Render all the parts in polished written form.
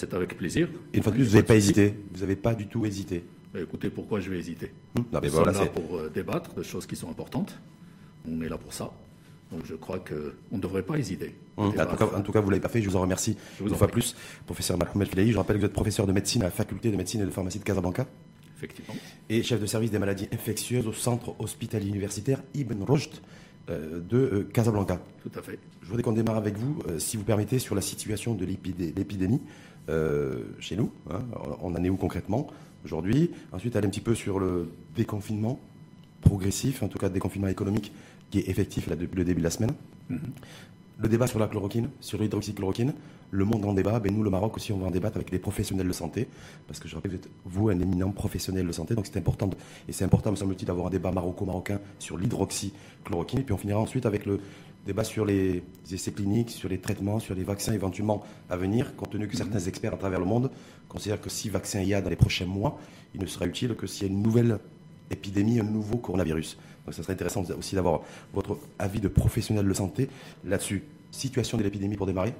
c'est avec plaisir. Et une fois de plus, vous n'avez pas hésité. Vous n'avez pas du tout hésité. Écoutez, pourquoi je vais hésiter? Nous sommes là pour débattre de choses qui sont importantes. On est là pour ça. Donc je crois qu'on ne devrait pas hésiter. En tout cas, vous ne l'avez pas fait. Je vous en remercie. Une fois plus, professeur Marhoum El Filali, je rappelle que vous êtes professeur de médecine à la faculté de médecine et de pharmacie de Casablanca. Effectivement. Et chef de service des maladies infectieuses au centre hospitalier universitaire Ibn Rochd de Casablanca. Tout à fait. Je voudrais qu'on démarre avec vous, si vous permettez, sur la situation de l'épidémie chez nous. Hein, on en est où concrètement aujourd'hui? Ensuite, aller un petit peu sur le déconfinement progressif, en tout cas déconfinement économique qui est effectif là depuis le début de la semaine. Le débat sur la chloroquine, sur l'hydroxychloroquine, le monde en débat, ben nous, le Maroc aussi, on va en débattre avec des professionnels de santé, parce que je rappelle que vous êtes, vous, un éminent professionnel de santé, donc c'est important, et c'est important, me semble-t-il, d'avoir un débat maroco-marocain sur l'hydroxychloroquine, et puis on finira ensuite avec le débat sur les essais cliniques, sur les traitements, sur les vaccins éventuellement à venir, compte tenu que certains experts à travers le monde considèrent que si vaccin il y a dans les prochains mois, il ne sera utile que s'il y a une nouvelle épidémie, un nouveau coronavirus. Donc ça serait intéressant aussi d'avoir votre avis de professionnel de santé là-dessus. Situation de l'épidémie pour démarrer.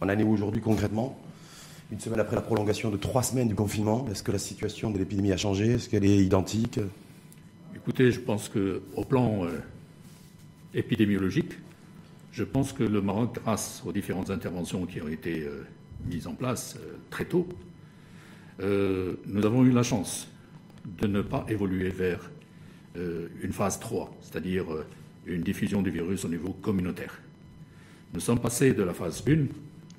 On en est où aujourd'hui concrètement? Une semaine après la prolongation de 3 semaines du confinement, est-ce que la situation de l'épidémie a changé? Est-ce qu'elle est identique? Écoutez, je pense qu'au plan épidémiologique, je pense que le Maroc, grâce aux différentes interventions qui ont été mises en place très tôt, nous avons eu la chance de ne pas évoluer vers une phase 3, c'est-à-dire une diffusion du virus au niveau communautaire. Nous sommes passés de la phase 1,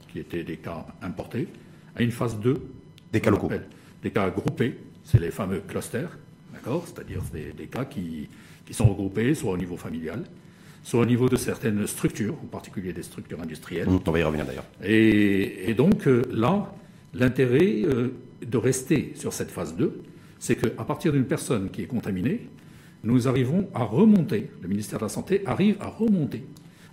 qui était des cas importés, à une phase 2, des cas locaux, des cas groupés, c'est les fameux clusters, d'accord, c'est-à-dire des cas qui sont regroupés, soit au niveau familial, soit au niveau de certaines structures, en particulier des structures industrielles. On va y revenir d'ailleurs. Et donc là, l'intérêt de rester sur cette phase 2, c'est qu'à partir d'une personne qui est contaminée, nous arrivons à remonter, le ministère de la Santé arrive à remonter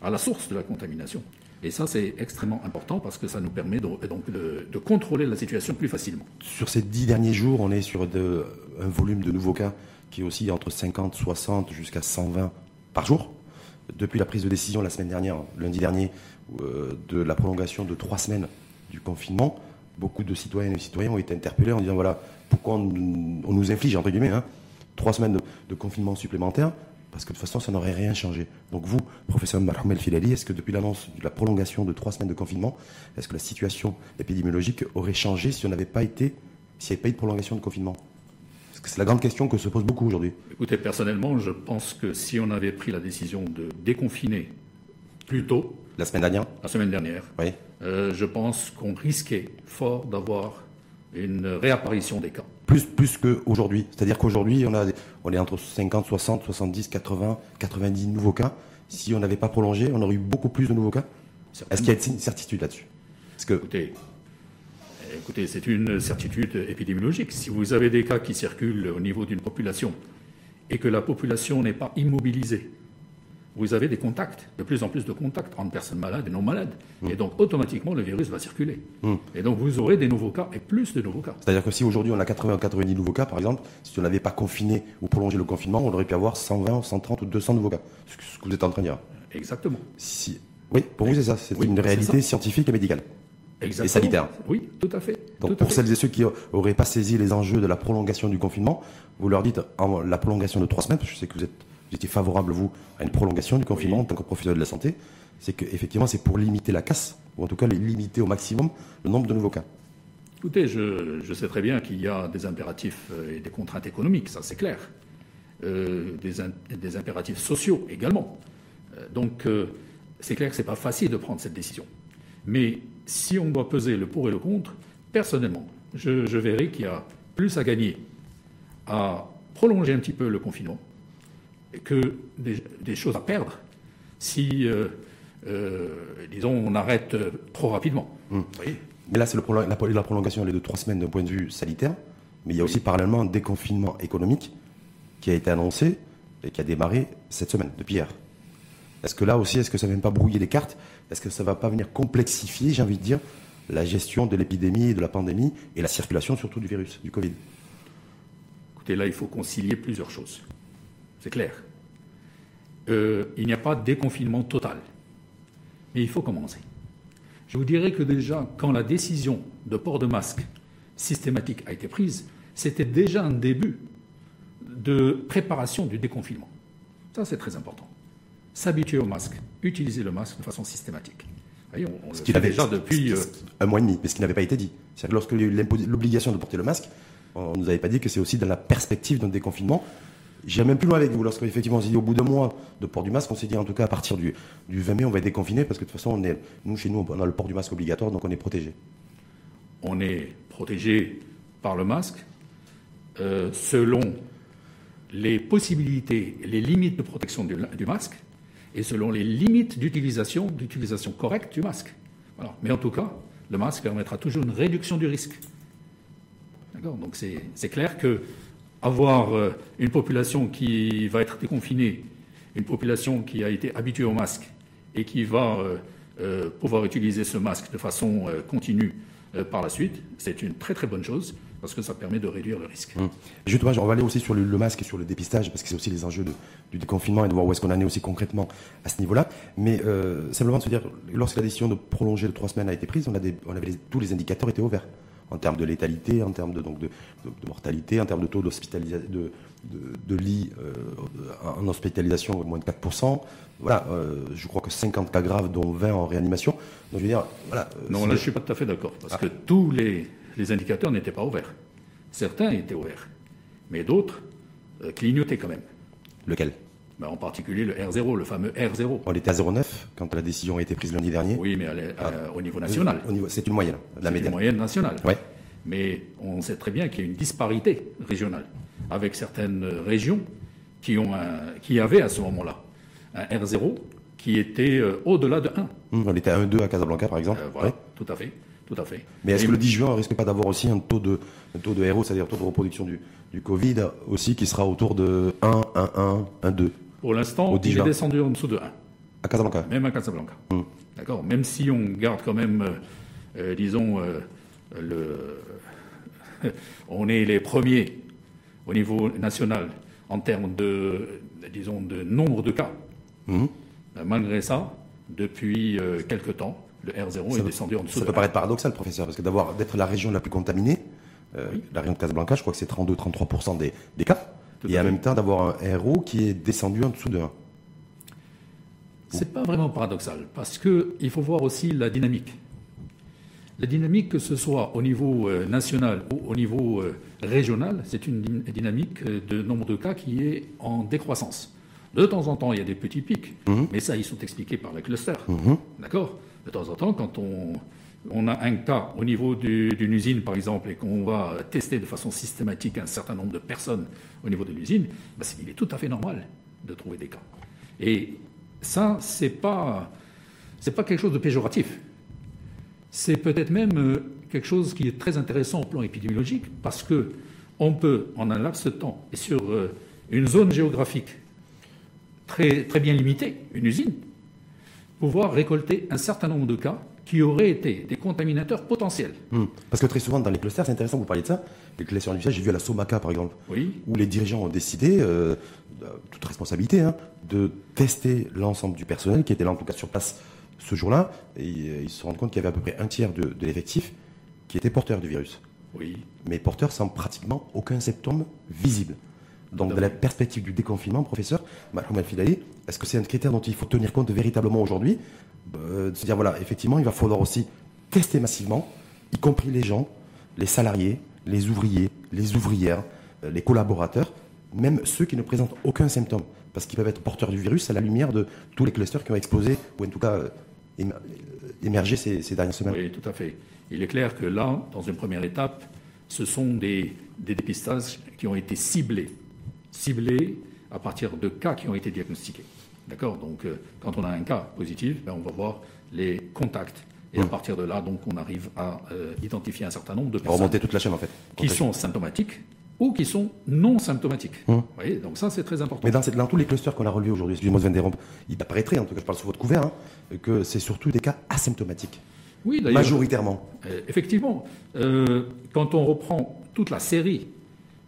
à la source de la contamination. Et ça, c'est extrêmement important parce que ça nous permet de contrôler la situation plus facilement. Sur ces 10 derniers jours, on est sur un volume de nouveaux cas qui est aussi entre 50, 60 jusqu'à 120 par jour. Depuis la prise de décision la semaine dernière, lundi dernier, de la prolongation de 3 semaines du confinement, beaucoup de citoyennes et citoyens ont été interpellés en disant voilà, pourquoi on nous inflige, entre guillemets, 3 semaines de confinement supplémentaire, parce que de toute façon, ça n'aurait rien changé. Donc vous, professeur Marhoum El Filali, est-ce que depuis l'annonce de la prolongation de 3 semaines de confinement, est-ce que la situation épidémiologique aurait changé si on n'avait pas été, s'il n'y avait pas eu de prolongation de confinement? Parce que c'est la grande question que se pose beaucoup aujourd'hui. Écoutez, personnellement, je pense que si on avait pris la décision de déconfiner plus tôt, la semaine dernière, oui. Je pense qu'on risquait fort d'avoir une réapparition des cas. Plus qu'aujourd'hui. C'est-à-dire qu'aujourd'hui, on est entre 50, 60, 70, 80, 90 nouveaux cas. Si on n'avait pas prolongé, on aurait eu beaucoup plus de nouveaux cas. Est-ce qu'il y a une certitude là-dessus? Écoutez, c'est une certitude épidémiologique. Si vous avez des cas qui circulent au niveau d'une population et que la population n'est pas immobilisée, vous avez des contacts, de plus en plus de contacts entre personnes malades et non malades. Et donc, automatiquement, le virus va circuler. Et donc, vous aurez des nouveaux cas et plus de nouveaux cas. C'est-à-dire que si aujourd'hui, on a 80 ou 90 nouveaux cas, par exemple, si on n'avait pas confiné ou prolongé le confinement, on aurait pu avoir 120 ou 130 ou 200 nouveaux cas. Ce que vous êtes en train de dire. Exactement. Si... Oui, pour vous, c'est ça. C'est une réalité scientifique et médicale. Exactement. Et sanitaire. Oui, tout à fait. Donc, pour celles et ceux qui n'auraient pas saisi les enjeux de la prolongation du confinement, vous leur dites la prolongation de 3 semaines, parce que je sais que vous êtes... Vous étiez favorable, vous, à une prolongation du confinement en tant que professionnel de la santé. C'est qu'effectivement, c'est pour limiter la casse, ou en tout cas limiter au maximum le nombre de nouveaux cas. Écoutez, je sais très bien qu'il y a des impératifs et des contraintes économiques, ça c'est clair. Des impératifs sociaux également. Donc, c'est clair que ce n'est pas facile de prendre cette décision. Mais si on doit peser le pour et le contre, personnellement, je verrai qu'il y a plus à gagner à prolonger un petit peu le confinement que des choses à perdre si, disons, on arrête trop rapidement. Oui. Mais là, c'est la prolongation de 3 semaines d'un point de vue sanitaire, mais il y a aussi parallèlement un déconfinement économique qui a été annoncé et qui a démarré cette semaine, depuis hier. Est-ce que là aussi, est-ce que ça ne va pas brouiller les cartes? Est-ce que ça ne va pas venir complexifier, j'ai envie de dire, la gestion de l'épidémie et de la pandémie et la circulation surtout du virus, du Covid? Écoutez, là, il faut concilier plusieurs choses. C'est clair. Il n'y a pas de déconfinement total. Mais il faut commencer. Je vous dirais que déjà, quand la décision de port de masque systématique a été prise, c'était déjà un début de préparation du déconfinement. Ça, c'est très important. S'habituer au masque, utiliser le masque de façon systématique. Voyez, on ce qu'il avait déjà depuis un mois et demi, mais ce qui n'avait pas été dit. C'est-à-dire que lorsque l'obligation de porter le masque, on ne nous avait pas dit que c'est aussi dans la perspective d'un déconfinement. J'irai même plus loin avec vous. Lorsque, effectivement, on s'est dit au bout d'un mois de port du masque, on s'est dit en tout cas à partir du 20 mai, on va être déconfiné parce que de toute façon, nous, chez nous, on a le port du masque obligatoire, donc on est protégé. On est protégé par le masque selon les possibilités, les limites de protection du masque et selon les limites d'utilisation correcte du masque. Voilà. Mais en tout cas, le masque permettra toujours une réduction du risque. D'accord ? Donc c'est clair que avoir une population qui va être déconfinée, une population qui a été habituée au masque et qui va pouvoir utiliser ce masque de façon continue par la suite, c'est une très très bonne chose parce que ça permet de réduire le risque. Justement, on va aller aussi sur le masque et sur le dépistage parce que c'est aussi les enjeux du déconfinement et de voir où est-ce qu'on en est aussi concrètement à ce niveau-là. Mais simplement de se dire, lorsque la décision de prolonger de 3 semaines a été prise, tous les indicateurs étaient au vert. En termes de létalité, en termes de mortalité, en termes de taux d'hospitalisation, de lits en hospitalisation au moins de 4%. Voilà, je crois que 50 cas graves, dont 20 en réanimation. Donc je veux dire, voilà. Non, là je suis pas tout à fait d'accord, parce que tous les indicateurs n'étaient pas ouverts. Certains étaient ouverts, mais d'autres clignotaient quand même. Lequel ? En particulier le R0, le fameux R0. On était à 0,9 quand la décision a été prise lundi dernier. Oui, mais au niveau national. C'est une moyenne, la médiane. C'est une moyenne nationale. Ouais. Mais on sait très bien qu'il y a une disparité régionale, avec certaines régions qui avaient à ce moment-là un R0 qui était au-delà de 1. On était à 1,2 à Casablanca, par exemple. Voilà, ouais. Tout à fait. Mais est-ce que le 10 juin, on ne risque pas d'avoir aussi un taux de RO, c'est-à-dire un taux de reproduction du Covid, aussi qui sera autour de 1,2 ? Pour l'instant, il est descendu en dessous de 1. À Casablanca. Même à Casablanca. D'accord. Même si on garde quand même, on est les premiers au niveau national en termes de nombre de cas. Malgré ça, depuis quelque temps, le R0 est descendu en dessous de 1. Ça peut paraître paradoxal, professeur, parce que d'être la région la plus contaminée, la région de Casablanca, je crois que c'est 32-33% des cas. Et en même temps, d'avoir un RO qui est descendu en dessous de 1. C'est pas vraiment paradoxal, parce qu'il faut voir aussi la dynamique. La dynamique, que ce soit au niveau national ou au niveau régional, c'est une dynamique de nombre de cas qui est en décroissance. De temps en temps, il y a des petits pics, mais ça, ils sont expliqués par les clusters. D'accord ? De temps en temps, quand on a un cas au niveau d'une usine, par exemple, et qu'on va tester de façon systématique un certain nombre de personnes au niveau de l'usine, il est tout à fait normal de trouver des cas. Et ça, c'est pas quelque chose de péjoratif. C'est peut-être même quelque chose qui est très intéressant au plan épidémiologique, parce que on peut, en un laps de temps, et sur une zone géographique très, très bien limitée, une usine, pouvoir récolter un certain nombre de cas qui auraient été des contaminateurs potentiels. Parce que très souvent, dans les clusters, c'est intéressant que vous parliez de ça. Les clusters industriels, j'ai vu à la SOMACA, par exemple, où les dirigeants ont décidé, toute responsabilité, de tester l'ensemble du personnel qui était là, en tout cas sur place, ce jour-là. Et ils se rendent compte qu'il y avait à peu près un tiers de l'effectif qui était porteur du virus. Oui. Mais porteur sans pratiquement aucun symptôme visible. Donc, de la perspective du déconfinement, professeur Marhoum El Filali, est-ce que c'est un critère dont il faut tenir compte véritablement aujourd'hui ? De se dire, voilà, effectivement, il va falloir aussi tester massivement, y compris les gens, les salariés, les ouvriers, les ouvrières, les collaborateurs, même ceux qui ne présentent aucun symptôme, parce qu'ils peuvent être porteurs du virus à la lumière de tous les clusters qui ont explosé, ou en tout cas émergé ces dernières semaines. Oui, tout à fait. Il est clair que là, dans une première étape, ce sont des dépistages qui ont été ciblés à partir de cas qui ont été diagnostiqués. D'accord ? Donc, quand on a un cas positif, on va voir les contacts. Et à partir de là, donc, on arrive à identifier un certain nombre de personnes. Remonter toute la chaîne, en fait. Qui sont symptomatiques ou qui sont non symptomatiques. Vous voyez ? Donc ça, c'est très important. Mais dans tous les clusters qu'on a relevés aujourd'hui, excusez-moi de Venderompe, il apparaîtrait, en tout cas, je parle sous votre couvert, que c'est surtout des cas asymptomatiques. Oui, d'ailleurs. Majoritairement. Effectivement. Quand on reprend toute la série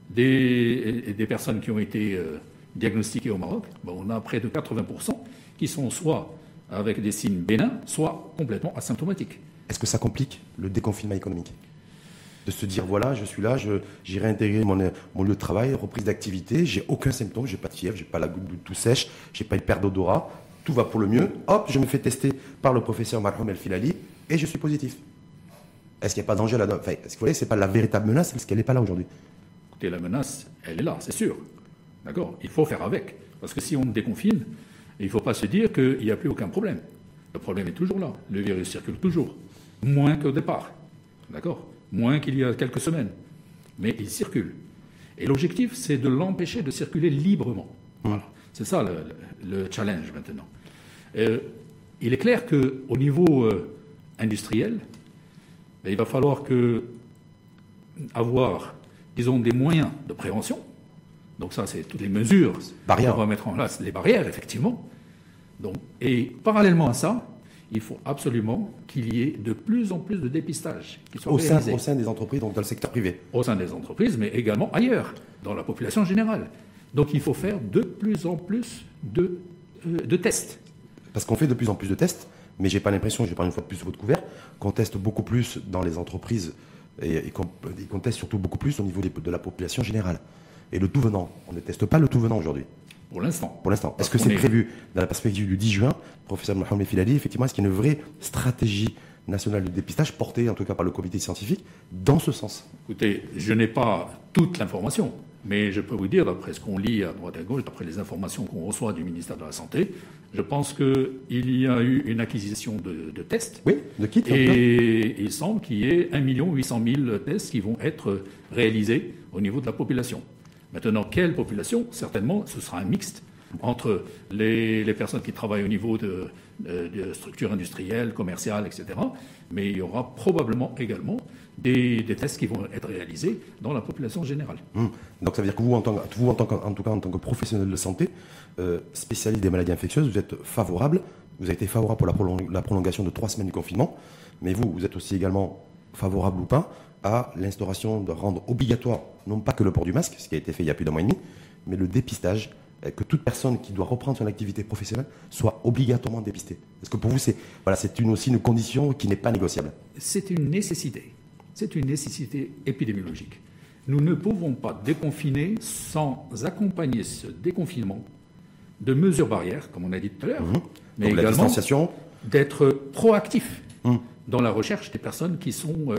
des personnes qui ont été diagnostiquées au Maroc, on a près de 80% qui sont soit avec des signes bénins, soit complètement asymptomatiques. Est-ce que ça complique le déconfinement économique? De se dire, voilà, je suis là, j'ai réintégré mon lieu de travail, reprise d'activité, j'ai aucun symptôme, j'ai pas de fièvre, j'ai pas la goutte de toux sèche, j'ai pas une perte d'odorat, tout va pour le mieux, hop, je me fais tester par le professeur Marhoum El Filali et je suis positif. Est-ce qu'il n'y a pas danger là-dedans? Enfin, est-ce que vous voyez, c'est pas la véritable menace, parce qu'elle n'est pas là aujourd'hui. Écoutez, la menace, elle est là, c'est sûr. D'accord? Il faut faire avec. Parce que si on déconfine, il ne faut pas se dire qu'il n'y a plus aucun problème. Le problème est toujours là. Le virus circule toujours. Moins qu'au départ. D'accord? Moins qu'il y a quelques semaines. Mais il circule. Et l'objectif, c'est de l'empêcher de circuler librement. Voilà. C'est ça le challenge maintenant. Il est clair qu'au niveau industriel, il va falloir avoir, disons, des moyens de prévention. Donc ça, c'est toutes les mesures. Barrières. On va mettre en place les barrières, effectivement. Donc, et parallèlement à ça, il faut absolument qu'il y ait de plus en plus de dépistage qui soit réalisé. Au sein des entreprises, donc dans le secteur privé. Au sein des entreprises, mais également ailleurs, dans la population générale. Donc il faut faire de plus en plus de tests. Parce qu'on fait de plus en plus de tests, mais je n'ai pas l'impression, je parle une fois de plus sous votre couvert, qu'on teste beaucoup plus dans les entreprises et qu'on teste surtout beaucoup plus au niveau de la population générale. Et le tout venant, on ne teste pas le tout venant aujourd'hui. Pour l'instant. Pour l'instant. Est-ce que c'est prévu dans la perspective du 10 juin, professeur Mohamed El Filali, effectivement, est-ce qu'il y a une vraie stratégie nationale de dépistage portée, en tout cas par le comité scientifique, dans ce sens? Écoutez, je n'ai pas toute l'information, mais je peux vous dire, d'après ce qu'on lit à droite et à gauche, d'après les informations qu'on reçoit du ministère de la Santé, je pense qu'il y a eu une acquisition de tests. Oui, de kits. Et il semble qu'il y ait 1 800 000 tests qui vont être réalisés au niveau de la population. Maintenant, quelle population? Certainement, ce sera un mixte entre les personnes qui travaillent au niveau de structures industrielles, commerciales, etc. Mais il y aura probablement également des tests qui vont être réalisés dans la population générale. Mmh. Donc ça veut dire que vous, en tout cas, en tant que professionnel de santé, spécialiste des maladies infectieuses, vous êtes favorable. Vous avez été favorable pour la prolongation de 3 semaines du confinement. Mais vous êtes aussi également favorable ou pas à l'instauration de rendre obligatoire, non pas que le port du masque, ce qui a été fait il y a plus d'un mois et demi, mais le dépistage, que toute personne qui doit reprendre son activité professionnelle soit obligatoirement dépistée. Est-ce que pour vous, c'est aussi une condition qui n'est pas négociable? C'est une nécessité. C'est une nécessité épidémiologique. Nous ne pouvons pas déconfiner sans accompagner ce déconfinement de mesures barrières, comme on a dit tout à l'heure, mais donc, également d'être proactif. Mmh. Dans la recherche des personnes qui sont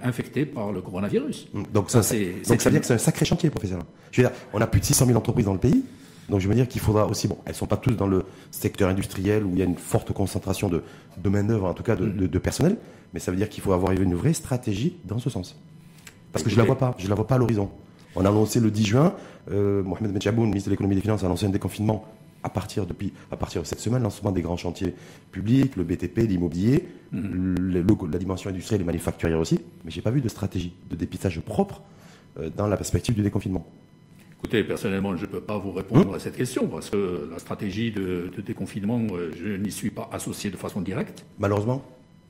infectées par le coronavirus. Donc ça veut dire que c'est un sacré chantier, professeur. Je veux dire, on a plus de 600 000 entreprises dans le pays, donc je veux dire qu'il faudra aussi... Bon, elles ne sont pas toutes dans le secteur industriel où il y a une forte concentration de main-d'œuvre, en tout cas de personnel, mais ça veut dire qu'il faut avoir une vraie stratégie dans ce sens. Parce que je ne la vois pas à l'horizon. On a annoncé le 10 juin, Mohamed Benjaboun, ministre de l'économie et des finances, a annoncé un déconfinement à partir de cette semaine, lancement des grands chantiers publics, le BTP, l'immobilier, la dimension industrielle et manufacturière aussi. Mais je n'ai pas vu de stratégie de dépistage propre dans la perspective du déconfinement. Écoutez, personnellement, je ne peux pas vous répondre à cette question parce que la stratégie de déconfinement, je n'y suis pas associé de façon directe. Malheureusement.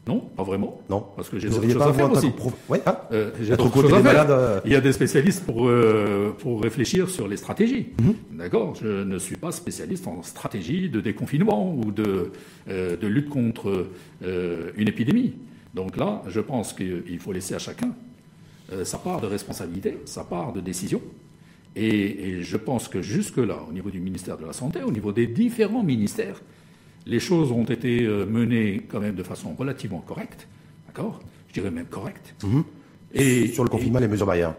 Non, pas vraiment. Non, parce que j'ai d'autres choses à faire aussi. Ouais, hein, il y a des spécialistes pour réfléchir sur les stratégies. D'accord. Je ne suis pas spécialiste en stratégie de déconfinement ou de lutte contre une épidémie. Donc là, je pense qu'il faut laisser à chacun sa part de responsabilité, sa part de décision. Et je pense que jusque-là, au niveau du ministère de la Santé, au niveau des différents ministères, les choses ont été menées quand même de façon relativement correcte, d'accord? Je dirais même correcte. Et sur le confinement, les mesures barrières.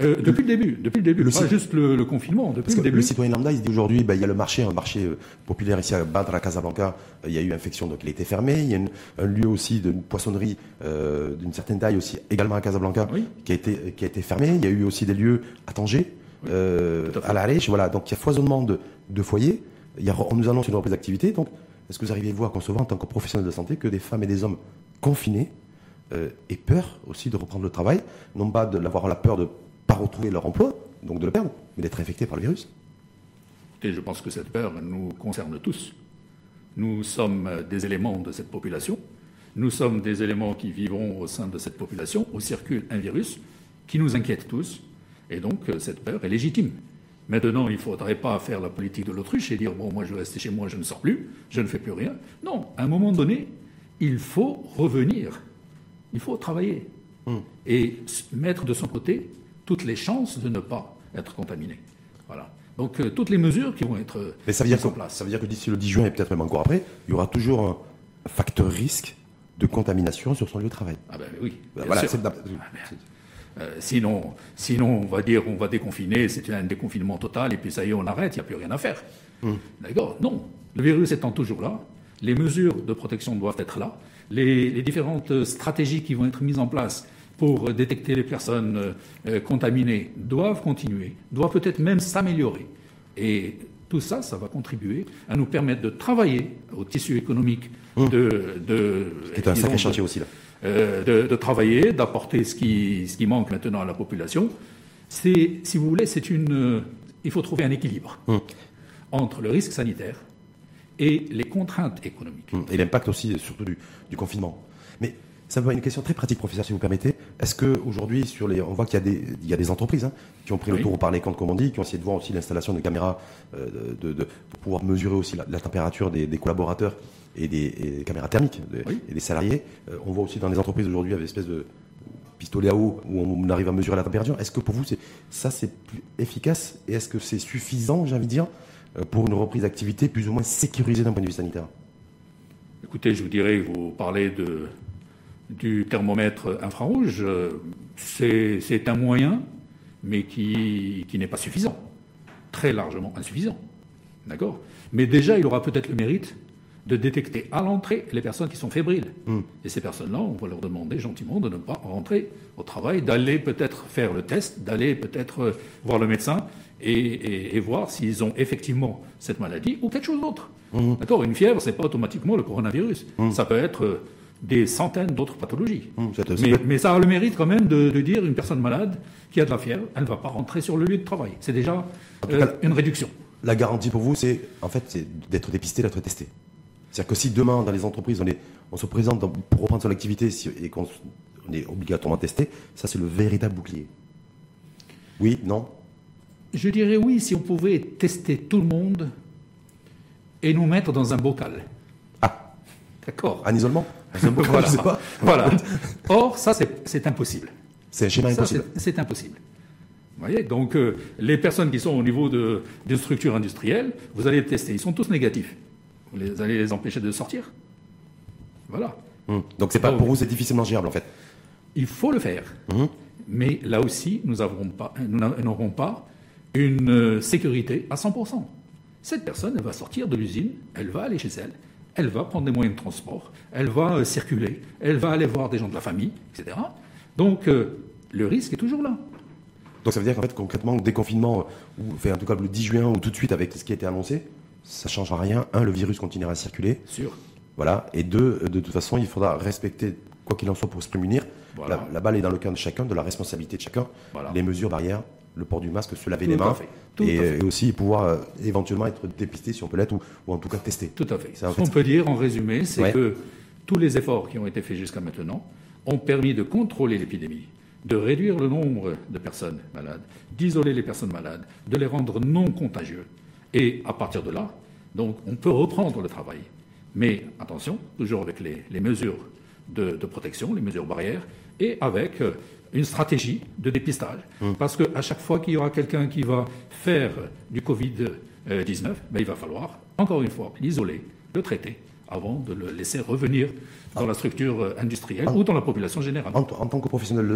Depuis le début, pas juste le confinement. Parce que le citoyen lambda, il se dit aujourd'hui, il y a le marché, un marché populaire ici à Badr, à Casablanca, il y a eu infection, donc il a été fermé. Il y a un lieu aussi d'une poissonnerie d'une certaine taille aussi, également à Casablanca, qui a été fermé. Il y a eu aussi des lieux à Tanger, à Marrakech, voilà. Donc il y a foisonnement de foyers. On nous annonce une reprise d'activité, donc est-ce que vous arrivez à concevoir en tant que professionnel de santé que des femmes et des hommes confinés aient peur aussi de reprendre le travail, non pas d'avoir la peur de ne pas retrouver leur emploi, donc de le perdre, mais d'être infectés par le virus? Et je pense que cette peur nous concerne tous. Nous sommes des éléments de cette population, nous sommes des éléments qui vivons au sein de cette population, où circule un virus qui nous inquiète tous, et donc cette peur est légitime. Maintenant, il ne faudrait pas faire la politique de l'autruche et dire « bon, moi, je vais rester chez moi, je ne sors plus, je ne fais plus rien ». Non, à un moment donné, il faut revenir, il faut travailler et mettre de son côté toutes les chances de ne pas être contaminé. Voilà. Donc toutes les mesures qui vont être mises en place. Ça veut dire que d'ici le 10 juin et peut-être même encore après, il y aura toujours un facteur risque de contamination sur son lieu de travail. Ah ben oui. Voilà, c'est... Sinon, on va déconfiner, c'est un déconfinement total, et puis ça y est, on arrête, il n'y a plus rien à faire. D'accord? Non. Le virus étant toujours là, les mesures de protection doivent être là, les différentes stratégies qui vont être mises en place pour détecter les personnes contaminées doivent continuer, doivent peut-être même s'améliorer. Et tout ça, ça va contribuer à nous permettre de travailler au tissu économique C'est un sacré chantier aussi, là. De travailler, d'apporter ce qui manque maintenant à la population. C'est, si vous voulez, il faut trouver un équilibre entre le risque sanitaire et les contraintes économiques. Et l'impact aussi, surtout du confinement. Mais ça me paraît une question très pratique, professeur, si vous permettez. Est-ce qu'aujourd'hui, on voit qu'il y a des entreprises qui ont pris le tour par les comptes, comme on dit, qui ont essayé de voir aussi l'installation de caméras pour pouvoir mesurer aussi la température des collaborateurs et des caméras thermiques et des salariés. On voit aussi dans les entreprises aujourd'hui avec une espèce de pistolet à eau où on arrive à mesurer la température. Est-ce que pour vous, c'est plus efficace et est-ce que c'est suffisant, j'ai envie de dire, pour une reprise d'activité plus ou moins sécurisée d'un point de vue sanitaire? Écoutez, je vous dirais, vous parlez du thermomètre infrarouge, c'est un moyen, mais qui n'est pas suffisant, très largement insuffisant. D'accord? Mais déjà, il aura peut-être le mérite de détecter à l'entrée les personnes qui sont fébriles. Et ces personnes-là, on va leur demander gentiment de ne pas rentrer au travail, d'aller peut-être faire le test, d'aller peut-être voir le médecin et voir s'ils ont effectivement cette maladie ou quelque chose d'autre. D'accord? Une fièvre, ce n'est pas automatiquement le coronavirus. Ça peut être des centaines d'autres pathologies. Mais ça a le mérite quand même de dire une personne malade qui a de la fièvre, elle ne va pas rentrer sur le lieu de travail. C'est déjà une réduction. La garantie pour vous, c'est d'être dépisté, d'être testé. C'est-à-dire que si demain, dans les entreprises, on se présente pour reprendre son activité et qu'on est obligatoirement testé, ça, c'est le véritable bouclier. Oui, non? Je dirais oui, si on pouvait tester tout le monde et nous mettre dans un bocal. Ah. D'accord. En isolement? Voilà. Je sais pas. Voilà. Or, ça, c'est impossible. C'est un schéma impossible. C'est impossible. Vous voyez, donc, les personnes qui sont au niveau de structures industrielles, vous allez les tester. Ils sont tous négatifs. Vous allez les empêcher de sortir. Voilà. Donc pour vous, c'est difficilement gérable, en fait. Il faut le faire. Mais là aussi, nous n'aurons pas une sécurité à 100%. Cette personne, elle va sortir de l'usine, elle va aller chez elle, elle va prendre des moyens de transport, elle va circuler, elle va aller voir des gens de la famille, etc. Donc, le risque est toujours là. Donc ça veut dire qu'en fait, concrètement, le déconfinement, en tout cas le 10 juin ou tout de suite avec ce qui a été annoncé, ça ne changera rien. Un, le virus continuera à circuler. Sûr. Voilà. Et deux, de toute façon, il faudra respecter, quoi qu'il en soit, pour se prémunir. Voilà. La balle est dans le camp de chacun, de la responsabilité de chacun. Voilà. Les mesures barrières, le port du masque, se laver les mains. Et aussi pouvoir éventuellement être dépisté, si on peut l'être, ou en tout cas testé. Tout à fait. Ce qu'on peut dire, en résumé, c'est que tous les efforts qui ont été faits jusqu'à maintenant ont permis de contrôler l'épidémie, de réduire le nombre de personnes malades, d'isoler les personnes malades, de les rendre non contagieux. Et à partir de là, donc, on peut reprendre le travail. Mais attention, toujours avec les mesures de protection, les mesures barrières, et avec une stratégie de dépistage. Parce qu'à chaque fois qu'il y aura quelqu'un qui va faire du Covid-19, il va falloir, encore une fois, l'isoler, le traiter, avant de le laisser revenir dans la structure industrielle ou dans la population générale. En tant que professionnel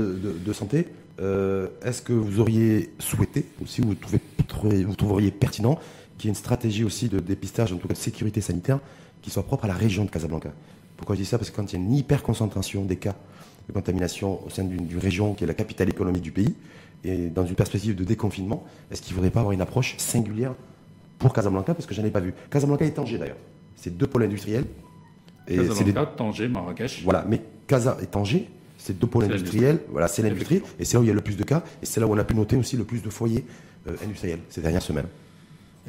de santé, est-ce que vous auriez souhaité, ou si vous trouveriez pertinent, qu'il y ait une stratégie aussi de dépistage, en tout cas de sécurité sanitaire, qui soit propre à la région de Casablanca? Pourquoi je dis ça? Parce que quand il y a une hyperconcentration des cas de contamination au sein d'une région qui est la capitale économique du pays, et dans une perspective de déconfinement, est-ce qu'il ne faudrait pas avoir une approche singulière pour Casablanca? Parce que je n'en ai pas vu. Casablanca et Tanger, d'ailleurs. C'est deux pôles industriels. Casablanca, Tanger, Marrakech. Voilà, mais Casa et Tanger, c'est deux pôles industriels. Voilà, c'est l'industrie. Et c'est là où il y a le plus de cas. Et c'est là où on a pu noter aussi le plus de foyers industriels ces dernières semaines.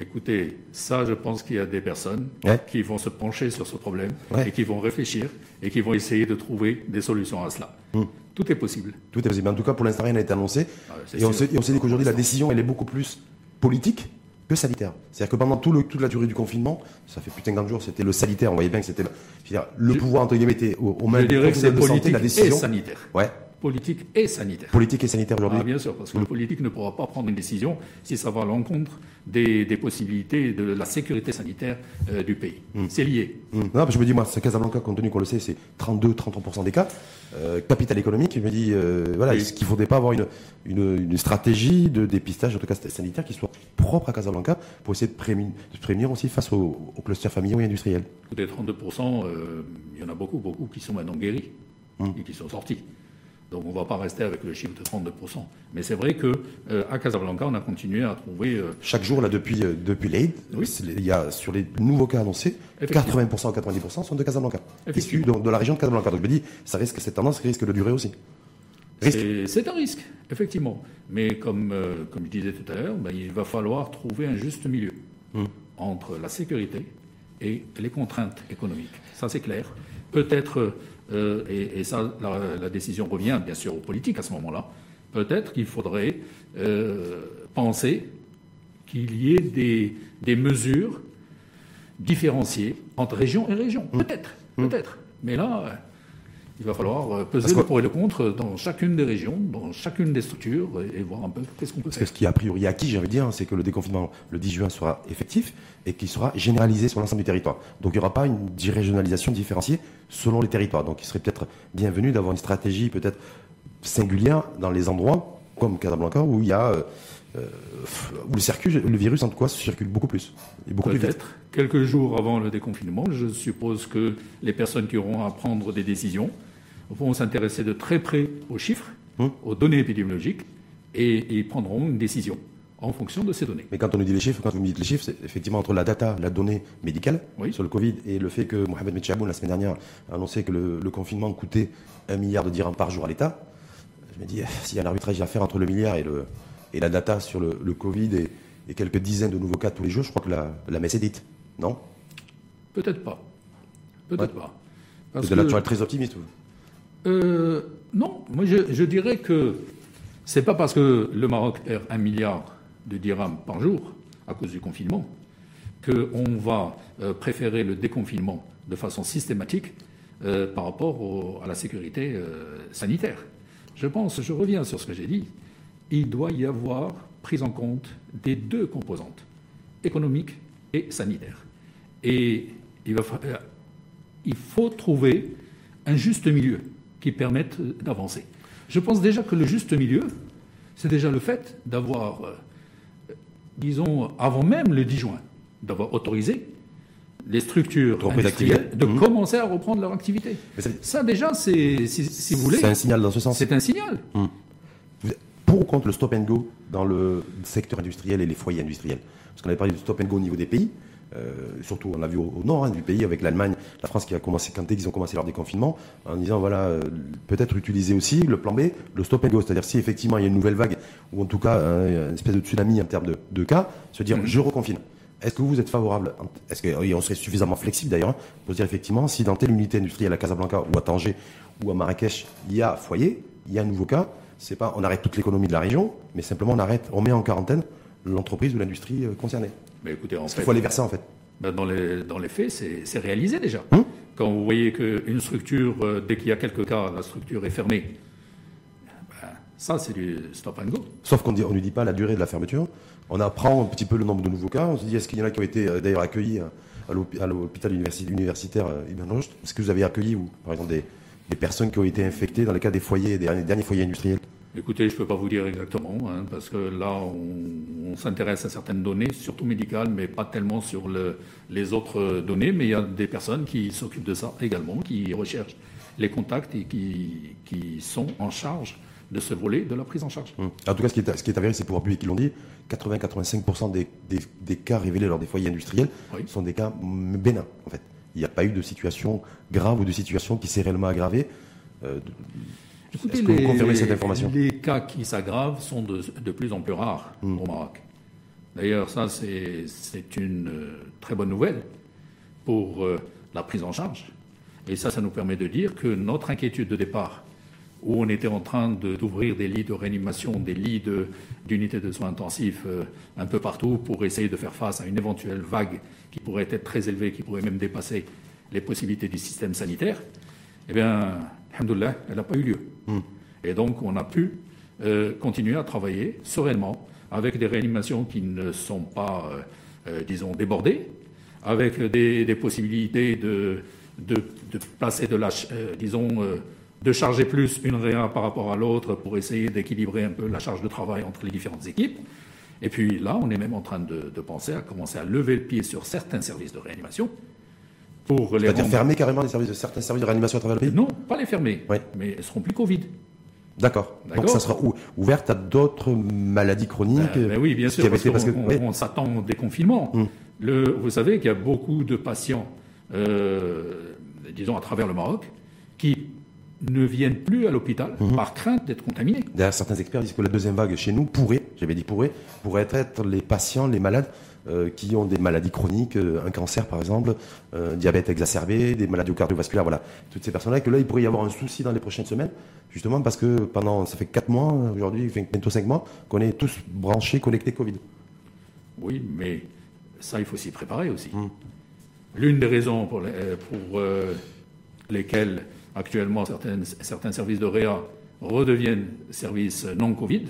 Écoutez, ça, je pense qu'il y a des personnes qui vont se pencher sur ce problème et qui vont réfléchir et qui vont essayer de trouver des solutions à cela. Tout est possible. Tout est possible. En tout cas, pour l'instant, rien n'a été annoncé. Et on s'est dit qu'aujourd'hui, la décision, elle est beaucoup plus politique que sanitaire. C'est-à-dire que pendant toute la durée du confinement, ça fait plus de 50 jours, c'était le sanitaire, on voyait bien que c'était... Le pouvoir, entre guillemets, était aux mains du Conseil de santé, la décision... Et sanitaire. Ouais. Politique et sanitaire. Politique et sanitaire aujourd'hui. Ah, bien sûr, parce que le politique ne pourra pas prendre une décision si ça va à l'encontre des possibilités de la sécurité sanitaire du pays. Mmh. C'est lié. Mmh. Non, parce que je me dis, moi, c'est Casablanca, compte tenu qu'on le sait, c'est 32-33% des cas. Capital économique, je me dis, voilà, oui. Est-ce qu'il ne faudrait pas avoir une stratégie de dépistage, en tout cas sanitaire, qui soit propre à Casablanca pour essayer de prévenir aussi face aux clusters familiaux et industriels? Des 32%, il y en a beaucoup qui sont maintenant guéris et qui sont sortis. Donc on ne va pas rester avec le chiffre de 32%. Mais c'est vrai qu'à Casablanca, on a continué à trouver... Chaque jour, là, depuis l'Aïd, oui. Il y a, sur les nouveaux cas annoncés, 80% ou 90% sont de Casablanca, issus de la région de Casablanca. Donc je me dis, cette tendance risque de durer aussi. C'est un risque, effectivement. Mais comme je disais tout à l'heure, ben, il va falloir trouver un juste milieu entre la sécurité et les contraintes économiques. Ça, c'est clair. Peut-être... et ça, la décision revient bien sûr aux politiques à ce moment-là. Peut-être qu'il faudrait penser qu'il y ait des mesures différenciées entre région et région. Peut-être. Mais là, il va falloir peser le pour et le contre dans chacune des régions, dans chacune des structures, et voir un peu qu'est-ce qu'on peut faire. Parce que ce qui a priori acquis, j'ai envie de dire, c'est que le déconfinement le 10 juin sera effectif et qu'il sera généralisé sur l'ensemble du territoire. Donc il n'y aura pas une régionalisation différenciée selon les territoires. Donc il serait peut-être bienvenu d'avoir une stratégie peut-être singulière dans les endroits comme Casablanca où il y a où le virus en tout cas circule beaucoup plus. Peut-être quelques jours avant le déconfinement, je suppose que les personnes qui auront à prendre des décisions vont s'intéresser de très près aux chiffres, aux données épidémiologiques, et ils prendront une décision en fonction de ces données. Mais quand on nous dit les chiffres, quand vous me dites les chiffres, c'est effectivement entre la data, la donnée médicale sur le Covid et le fait que Mohamed Benjaboun, la semaine dernière, a annoncé que le confinement coûtait 1 milliard de dirhams par jour à l'État. Je me dis, s'il y a un arbitrage à faire entre le milliard et la data sur le Covid et quelques dizaines de nouveaux cas tous les jours, je crois que la messe est dite, non? Peut-être pas. Peut-être pas. Parce que là, tu es très optimiste. Non, moi je dirais que c'est pas parce que le Maroc perd 1 milliard de dirhams par jour à cause du confinement qu'on va préférer le déconfinement de façon systématique par rapport à la sécurité sanitaire. Je reviens sur ce que j'ai dit, il doit y avoir prise en compte des deux composantes, économique et sanitaire. Et il faut trouver un juste milieu qui permette d'avancer. Je pense déjà que le juste milieu, c'est déjà le fait d'avoir, disons, avant même le 10 juin, d'avoir autorisé les structures industrielles de commencer à reprendre leur activité. Ça, déjà, c'est, si vous voulez... C'est un signal dans ce sens. C'est un signal. Pour ou contre le stop and go dans le secteur industriel et les foyers industriels? Parce qu'on avait parlé du stop and go au niveau des pays. Surtout, on l'a vu au nord du pays, avec l'Allemagne, la France qui a commencé, quand ils ont commencé leur déconfinement, en disant, voilà, peut-être utiliser aussi le plan B, le stop and go. C'est-à-dire, si effectivement il y a une nouvelle vague, ou en tout cas une espèce de tsunami en termes de cas, se dire, je reconfine. Est-ce que vous êtes favorable? Est-ce qu'on serait suffisamment flexible d'ailleurs pour dire, effectivement, si dans telle unité industrielle à Casablanca, ou à Tanger, ou à Marrakech, il y a foyer, il y a un nouveau cas, c'est pas on arrête toute l'économie de la région, mais simplement on met en quarantaine l'entreprise ou l'industrie concernée. Mais écoutez, en fait, il faut aller vers ça, en fait. Ben dans les faits, c'est réalisé déjà. Quand vous voyez qu'une structure, dès qu'il y a quelques cas, la structure est fermée, ben, ça, c'est du stop and go. Sauf qu'on ne dit pas la durée de la fermeture. On apprend un petit peu le nombre de nouveaux cas. On se dit, est-ce qu'il y en a qui ont été d'ailleurs accueillis à l'hôpital universitaire Ibn Rochd? Est-ce que vous avez accueilli, ou, par exemple, des personnes qui ont été infectées dans le cas des foyers, des derniers foyers industriels? Écoutez, je ne peux pas vous dire exactement, parce que là, on s'intéresse à certaines données, surtout médicales, mais pas tellement sur les autres données. Mais il y a des personnes qui s'occupent de ça également, qui recherchent les contacts et qui sont en charge de ce volet de la prise en charge. En tout cas, ce qui est avéré, c'est pour public qui l'ont dit, 80-85% des cas révélés lors des foyers industriels sont des cas bénins, en fait. Il n'y a pas eu de situation grave ou de situation qui s'est réellement aggravée. Écoutez, que vous confirmez cette information? Les cas qui s'aggravent sont de plus en plus rares au Maroc. D'ailleurs, ça, c'est une très bonne nouvelle pour la prise en charge. Et ça nous permet de dire que notre inquiétude de départ où on était en train d'ouvrir des lits de réanimation, des lits d'unités de soins intensifs un peu partout pour essayer de faire face à une éventuelle vague qui pourrait être très élevée, qui pourrait même dépasser les possibilités du système sanitaire, eh bien, alhamdoulilah, elle n'a pas eu lieu. Et donc, on a pu continuer à travailler sereinement avec des réanimations qui ne sont pas, disons, débordées, avec des possibilités de placer de la, de charger plus une réa par rapport à l'autre pour essayer d'équilibrer un peu la charge de travail entre les différentes équipes. Et puis là, on est même en train de penser à commencer à lever le pied sur certains services de réanimation pour les rendre... Fermer carrément certains services de réanimation à travers le pays? Non, pas les fermer, oui. Mais ils seront plus Covid. D'accord. Donc ça sera ouvert à d'autres maladies chroniques? Oui, bien sûr, parce qu'on s'attend au déconfinement. Vous savez qu'il y a beaucoup de patients, disons à travers le Maroc, qui ne viennent plus à l'hôpital par crainte d'être contaminés. D'ailleurs, certains experts disent que la deuxième vague chez nous pourrait, pourrait être les patients, les malades qui ont des maladies chroniques, un cancer par exemple, diabète exacerbé, des maladies cardiovasculaires, voilà. Toutes ces personnes-là, que là, il pourrait y avoir un souci dans les prochaines semaines, justement parce que pendant, ça fait 4 mois aujourd'hui, bientôt 5 mois, qu'on est tous branchés, connectés Covid. Oui, mais ça, il faut s'y préparer aussi. L'une des raisons pour lesquelles actuellement, certains services de réa redeviennent services non-Covid,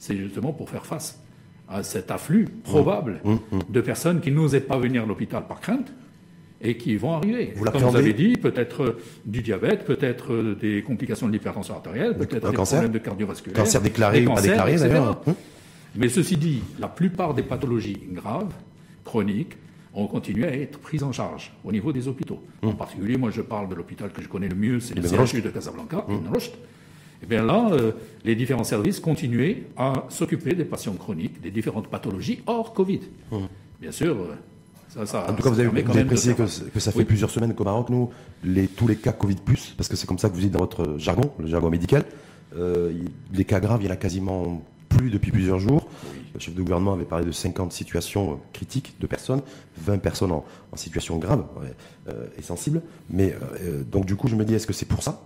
c'est justement pour faire face à cet afflux probable de personnes qui n'osaient pas venir à l'hôpital par crainte et qui vont arriver. Comme vous avez dit, peut-être du diabète, peut-être des complications de l'hypertension artérielle, peut-être des problèmes de cardiovasculaire, cancer déclaré ou pas déclaré, d'ailleurs. Mais ceci dit, la plupart des pathologies graves, chroniques, on continue à être pris en charge au niveau des hôpitaux. En particulier, moi, je parle de l'hôpital que je connais le mieux, c'est le CHU de Casablanca, Ibn Rochd. Et bien là, les différents services continuaient à s'occuper des patients chroniques, des différentes pathologies hors Covid. Bien sûr, ça... En tout cas, vous avez précisé que ça fait plusieurs semaines qu'au Maroc, nous, tous les cas Covid+, parce que c'est comme ça que vous dites dans votre jargon, le jargon médical, les cas graves, il y en a quasiment... plus depuis plusieurs jours. Le chef de gouvernement avait parlé de 50 situations critiques de personnes, 20 personnes en situation grave et sensible. Mais donc du coup, je me dis, est-ce que c'est pour ça?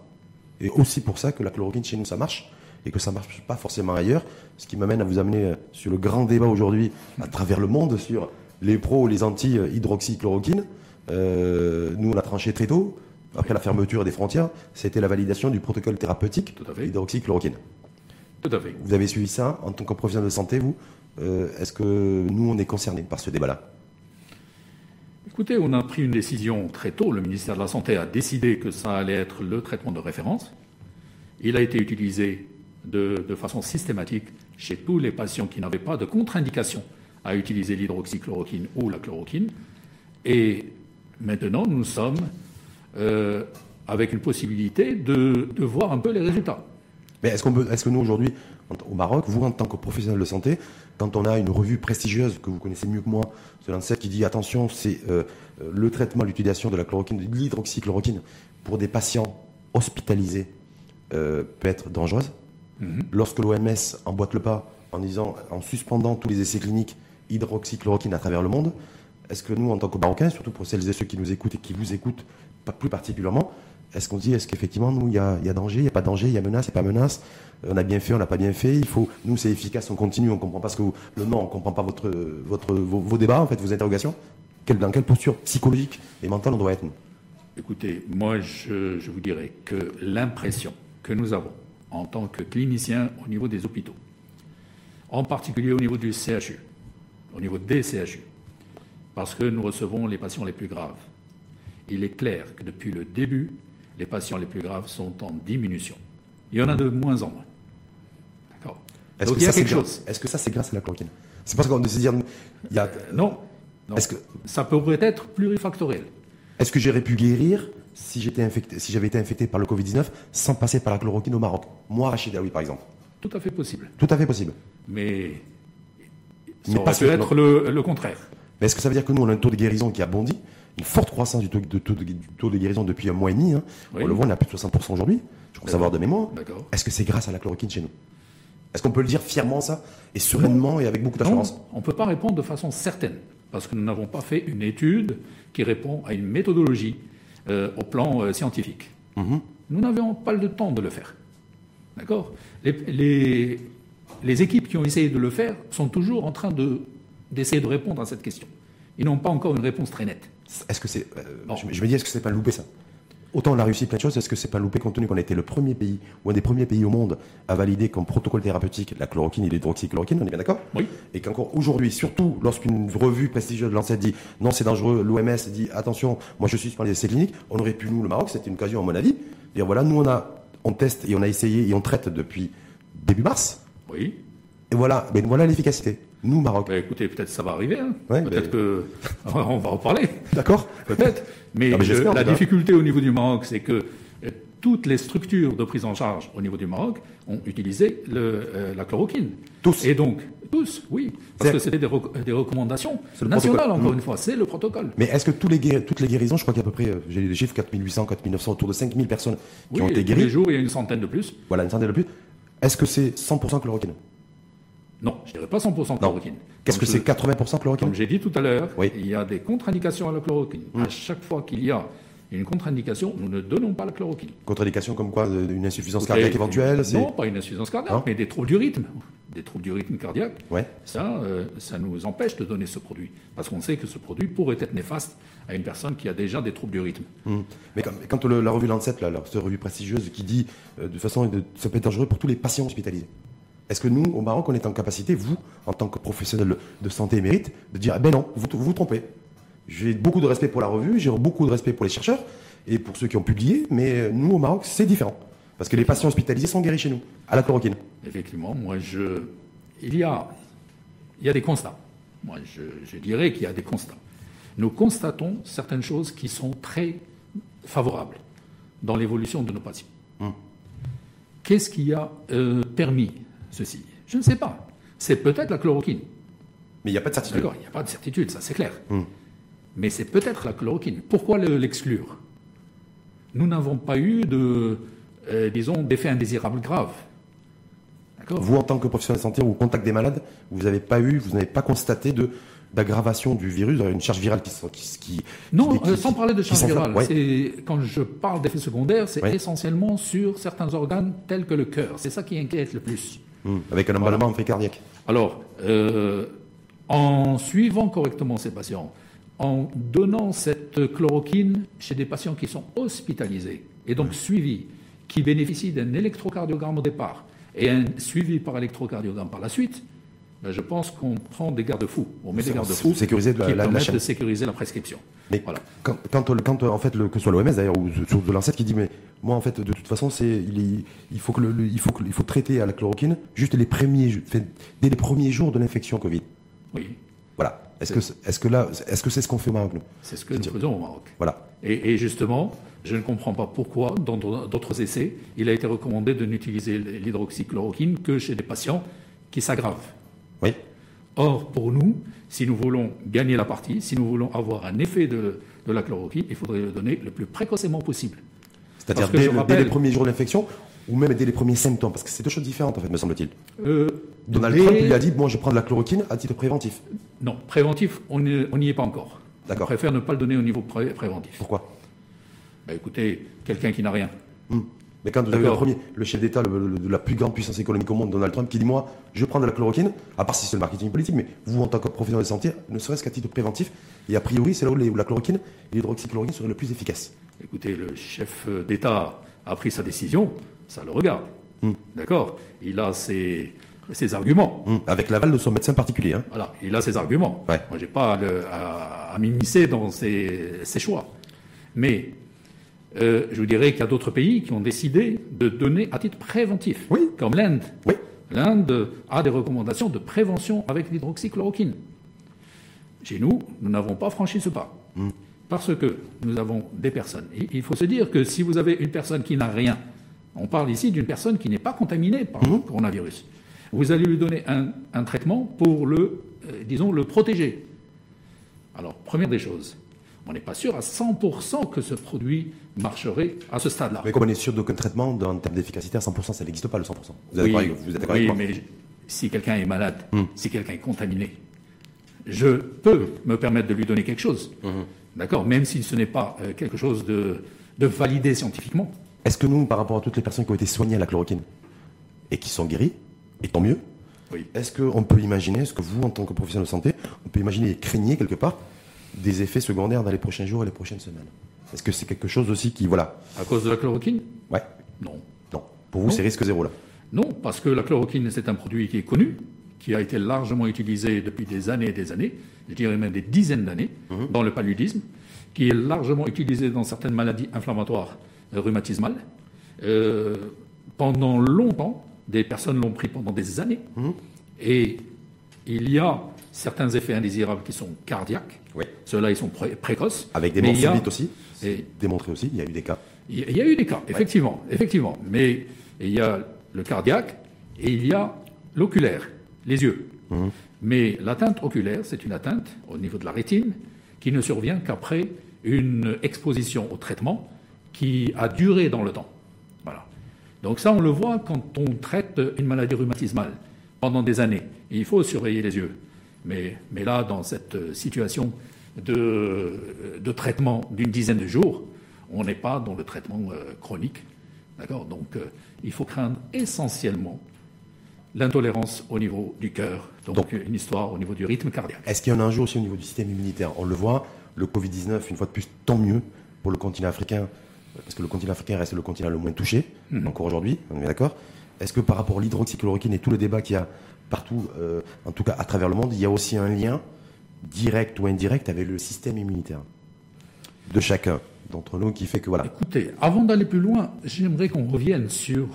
Et aussi pour ça que la chloroquine chez nous, ça marche et que ça marche pas forcément ailleurs. Ce qui m'amène à vous amener sur le grand débat aujourd'hui à travers le monde sur les pros, les anti-hydroxychloroquine. Nous, on a tranché très tôt. Après la fermeture des frontières, c'était la validation du protocole thérapeutique hydroxychloroquine. Tout à fait. Vous avez suivi ça en tant que professionnel de santé, vous. Est-ce que nous, on est concernés par ce débat-là? Écoutez, on a pris une décision très tôt. Le ministère de la Santé a décidé que ça allait être le traitement de référence. Il a été utilisé de façon systématique chez tous les patients qui n'avaient pas de contre-indication à utiliser l'hydroxychloroquine ou la chloroquine. Et maintenant, nous sommes avec une possibilité de voir un peu les résultats. Mais est-ce que nous, aujourd'hui, au Maroc, vous, en tant que professionnel de santé, quand on a une revue prestigieuse, que vous connaissez mieux que moi, de Lancet, qui dit, attention, c'est le traitement, l'utilisation de la chloroquine, de l'hydroxychloroquine, pour des patients hospitalisés, peut être dangereuse. Lorsque l'OMS emboîte le pas en suspendant tous les essais cliniques hydroxychloroquine à travers le monde, est-ce que nous, en tant que Marocains, surtout pour celles et ceux qui nous écoutent et qui vous écoutent plus particulièrement, est-ce qu'on dit, est-ce qu'effectivement, nous, il y a danger, il n'y a pas danger, il y a menace, il n'y a pas menace, on a bien fait, on n'a pas bien fait, il faut, nous, c'est efficace, on continue, on ne comprend pas ce que vous, le non, on ne comprend pas vos débats, en fait, vos interrogations. Dans quelle posture psychologique et mentale on doit être, nous? Écoutez, moi, je vous dirais que l'impression que nous avons en tant que cliniciens au niveau des hôpitaux, en particulier au niveau du CHU, au niveau des CHU, parce que nous recevons les patients les plus graves, il est clair que depuis le début, les patients les plus graves sont en diminution. Il y en a de moins en moins. D'accord. Donc il y a quelque chose. Est-ce que ça, c'est grâce à la chloroquine? C'est parce qu'on décide de dire... Il y a... Non. Non. Est-ce que... Ça pourrait être plurifactoriel. Est-ce que j'aurais pu guérir si j'étais infecté, si j'avais été infecté par le Covid-19 sans passer par la chloroquine au Maroc? Moi, Rachidaoui, par exemple. Tout à fait possible. Tout à fait possible. Mais ça aurait pu être le contraire. Mais est-ce que ça veut dire que nous, on a un taux de guérison qui a bondi? Une forte croissance du taux de guérison depuis un mois et demi. Oui. On le voit, on a plus de 60% aujourd'hui. Je crois savoir de mémoire. Est-ce que c'est grâce à la chloroquine chez nous? Est-ce qu'on peut le dire fièrement, ça, et sereinement, et avec beaucoup d'assurance? Non, on ne peut pas répondre de façon certaine, parce que nous n'avons pas fait une étude qui répond à une méthodologie au plan scientifique. Nous n'avons pas le temps de le faire. D'accord ? Les équipes qui ont essayé de le faire sont toujours en train d'essayer de répondre à cette question. Ils n'ont pas encore une réponse très nette. Est-ce que c'est, je me dis, est-ce que c'est pas loupé ça ? Autant on a réussi plein de choses, est-ce que c'est pas loupé compte tenu qu'on a été le premier pays, ou un des premiers pays au monde à valider comme protocole thérapeutique la chloroquine et l'hydroxychloroquine, on est bien d'accord ? Oui. Et qu'encore aujourd'hui, surtout lorsqu'une revue prestigieuse de Lancet dit non c'est dangereux, l'OMS dit attention, moi je suis sur les essais cliniques, on aurait pu nous, le Maroc, c'était une occasion à mon avis, dire voilà, nous on teste et on a essayé et on traite depuis début mars. Oui. Et voilà, mais voilà l'efficacité. Nous, Maroc. Bah, écoutez, peut-être ça va arriver. Hein. Ouais, peut-être que on va en parler. D'accord. Peut-être. Mais la difficulté au niveau du Maroc, c'est que toutes les structures de prise en charge au niveau du Maroc ont utilisé la chloroquine. Tous. Et donc tous, oui, parce que c'était des recommandations nationales, encore une fois, c'est le protocole. Mais est-ce que toutes les guérisons, je crois qu'il y a à peu près, j'ai des chiffres, 4800, 4900, autour de 5000 personnes qui ont été guéries. Tous les jours, il y a une centaine de plus. Voilà, une centaine de plus. Est-ce que c'est 100% chloroquine ? Non, je ne dirais pas 100% chloroquine. Qu'est-ce que c'est 80% chloroquine ? Comme j'ai dit tout à l'heure, il y a des contre-indications à la chloroquine. À chaque fois qu'il y a une contre-indication, nous ne donnons pas la chloroquine. Contre-indication comme quoi ? Une insuffisance cardiaque éventuelle ? Non, pas une insuffisance cardiaque, mais des troubles du rythme. Des troubles du rythme cardiaque, ça nous empêche de donner ce produit. Parce qu'on sait que ce produit pourrait être néfaste à une personne qui a déjà des troubles du rythme. Mais quand la revue Lancet, cette revue prestigieuse qui dit de façon, ça peut être dangereux pour tous les patients hospitalisés. Est-ce que nous, au Maroc, on est en capacité, vous, en tant que professionnel de santé émérite, de dire « Ah ben non, vous vous trompez ». J'ai beaucoup de respect pour la revue, j'ai beaucoup de respect pour les chercheurs et pour ceux qui ont publié, mais nous, au Maroc, c'est différent. Parce que les patients hospitalisés sont guéris chez nous, à la chloroquine. Effectivement, il y a des constats. Moi, je dirais qu'il y a des constats. Nous constatons certaines choses qui sont très favorables dans l'évolution de nos patients. Qu'est-ce qui a permis ceci ? Je ne sais pas. C'est peut-être la chloroquine. Mais il n'y a pas de certitude. D'accord, il n'y a pas de certitude, ça c'est clair. Mais c'est peut-être la chloroquine. Pourquoi l'exclure ? Nous n'avons pas eu d'effets indésirables graves. D'accord ? Vous, en tant que professionnel de santé ou contact des malades, vous n'avez pas constaté d'aggravation du virus, une charge virale qui non, sans parler de charge virale. Quand je parle d'effets secondaires, c'est essentiellement sur certains organes tels que le cœur. C'est ça qui inquiète le plus. Avec un emballement en fait cardiaque. Alors, en suivant correctement ces patients, en donnant cette chloroquine chez des patients qui sont hospitalisés et donc suivis, qui bénéficient d'un électrocardiogramme au départ et un suivi par électrocardiogramme par la suite, ben je pense qu'on prend des garde-fous. On met des garde-fous qui permettent de sécuriser la prescription. Mais voilà. Quand en fait, que ce soit l'OMS d'ailleurs ou de Lancet qui dit mais moi en fait de toute façon il faut traiter à la chloroquine juste dès les premiers jours de l'infection Covid. Oui. Voilà. Est-ce que c'est ce qu'on fait au Maroc nous ? C'est ce que nous faisons au Maroc. Voilà. Et justement, je ne comprends pas pourquoi, dans d'autres essais, il a été recommandé de n'utiliser l'hydroxychloroquine que chez des patients qui s'aggravent. Oui. Or, pour nous, si nous voulons gagner la partie, si nous voulons avoir un effet de la chloroquine, il faudrait le donner le plus précocement possible. C'est-à-dire dès les premiers jours d'infection ou même dès les premiers symptômes, parce que c'est deux choses différentes, en fait, me semble-t-il. Donald Trump lui a dit « Bon, je prends de la chloroquine à titre préventif ». Non, préventif, on n'y est pas encore. D'accord. On préfère ne pas le donner au niveau préventif. Pourquoi ? Bah, écoutez, quelqu'un qui n'a rien. Mais quand vous avez le chef d'État de la plus grande puissance économique au monde, Donald Trump, qui dit « Moi, je prends de la chloroquine », à part si c'est le marketing politique, mais vous, en tant que professionnel de santé, ne serait-ce qu'à titre préventif, et a priori, c'est là où la chloroquine et l'hydroxychloroquine seraient le plus efficaces. Écoutez, le chef d'État a pris sa décision, ça le regarde. D'accord ? Il a ses arguments. Avec l'aval de son médecin particulier. Hein. Voilà, il a ses arguments. Ouais. Moi, je n'ai pas à m'immiscer dans ses choix. Mais... je vous dirais qu'il y a d'autres pays qui ont décidé de donner à titre préventif, comme l'Inde. Oui. L'Inde a des recommandations de prévention avec l'hydroxychloroquine. Chez nous, nous n'avons pas franchi ce pas, parce que nous avons des personnes. Il faut se dire que si vous avez une personne qui n'a rien, on parle ici d'une personne qui n'est pas contaminée par le coronavirus, vous allez lui donner un traitement pour le protéger. Alors, première des choses. On n'est pas sûr à 100% que ce produit marcherait à ce stade-là. Mais comme on est sûr d'aucun traitement, en termes d'efficacité, à 100%, ça n'existe pas, le 100%. Vous êtes d'accord avec moi ? Oui, mais si quelqu'un est malade, si quelqu'un est contaminé, je peux me permettre de lui donner quelque chose. D'accord ? Même si ce n'est pas quelque chose de validé scientifiquement. Est-ce que nous, par rapport à toutes les personnes qui ont été soignées à la chloroquine, et qui sont guéris, et tant mieux. Oui. Est-ce qu'on peut imaginer, est-ce que vous, en tant que professionnel de santé, on peut imaginer et craigner quelque part des effets secondaires dans les prochains jours et les prochaines semaines? Est-ce que c'est quelque chose aussi qui, voilà... À cause de la chloroquine? Ouais. Non. Non. Pour vous, c'est risque zéro, là? Non, parce que la chloroquine, c'est un produit qui est connu, qui a été largement utilisé depuis des années, je dirais même des dizaines d'années, dans le paludisme, qui est largement utilisé dans certaines maladies inflammatoires rhumatismales. Pendant longtemps, des personnes l'ont pris pendant des années, et il y a certains effets indésirables qui sont cardiaques. Oui. Ceux-là, ils sont précoces. Avec des morts subites aussi, démontré aussi, il y a eu des cas. Il y a eu des cas, effectivement. Effectivement. Mais il y a le cardiaque et il y a l'oculaire, les yeux. Mais l'atteinte oculaire, c'est une atteinte au niveau de la rétine qui ne survient qu'après une exposition au traitement qui a duré dans le temps. Voilà. Donc ça, on le voit quand on traite une maladie rhumatismale pendant des années. Et il faut surveiller les yeux. Mais là, dans cette situation de traitement d'une dizaine de jours, on n'est pas dans le traitement chronique. D'accord ? Donc il faut craindre essentiellement l'intolérance au niveau du cœur, donc une histoire au niveau du rythme cardiaque. Est-ce qu'il y en a un jour aussi au niveau du système immunitaire? On le voit, le Covid-19, une fois de plus, tant mieux pour le continent africain, parce que le continent africain reste le continent le moins touché, encore aujourd'hui, on est d'accord. Est-ce que par rapport à l'hydroxychloroquine et tout le débat qu'il y a partout, en tout cas à travers le monde, il y a aussi un lien direct ou indirect avec le système immunitaire de chacun d'entre nous qui fait que voilà. Écoutez, avant d'aller plus loin, j'aimerais qu'on revienne sur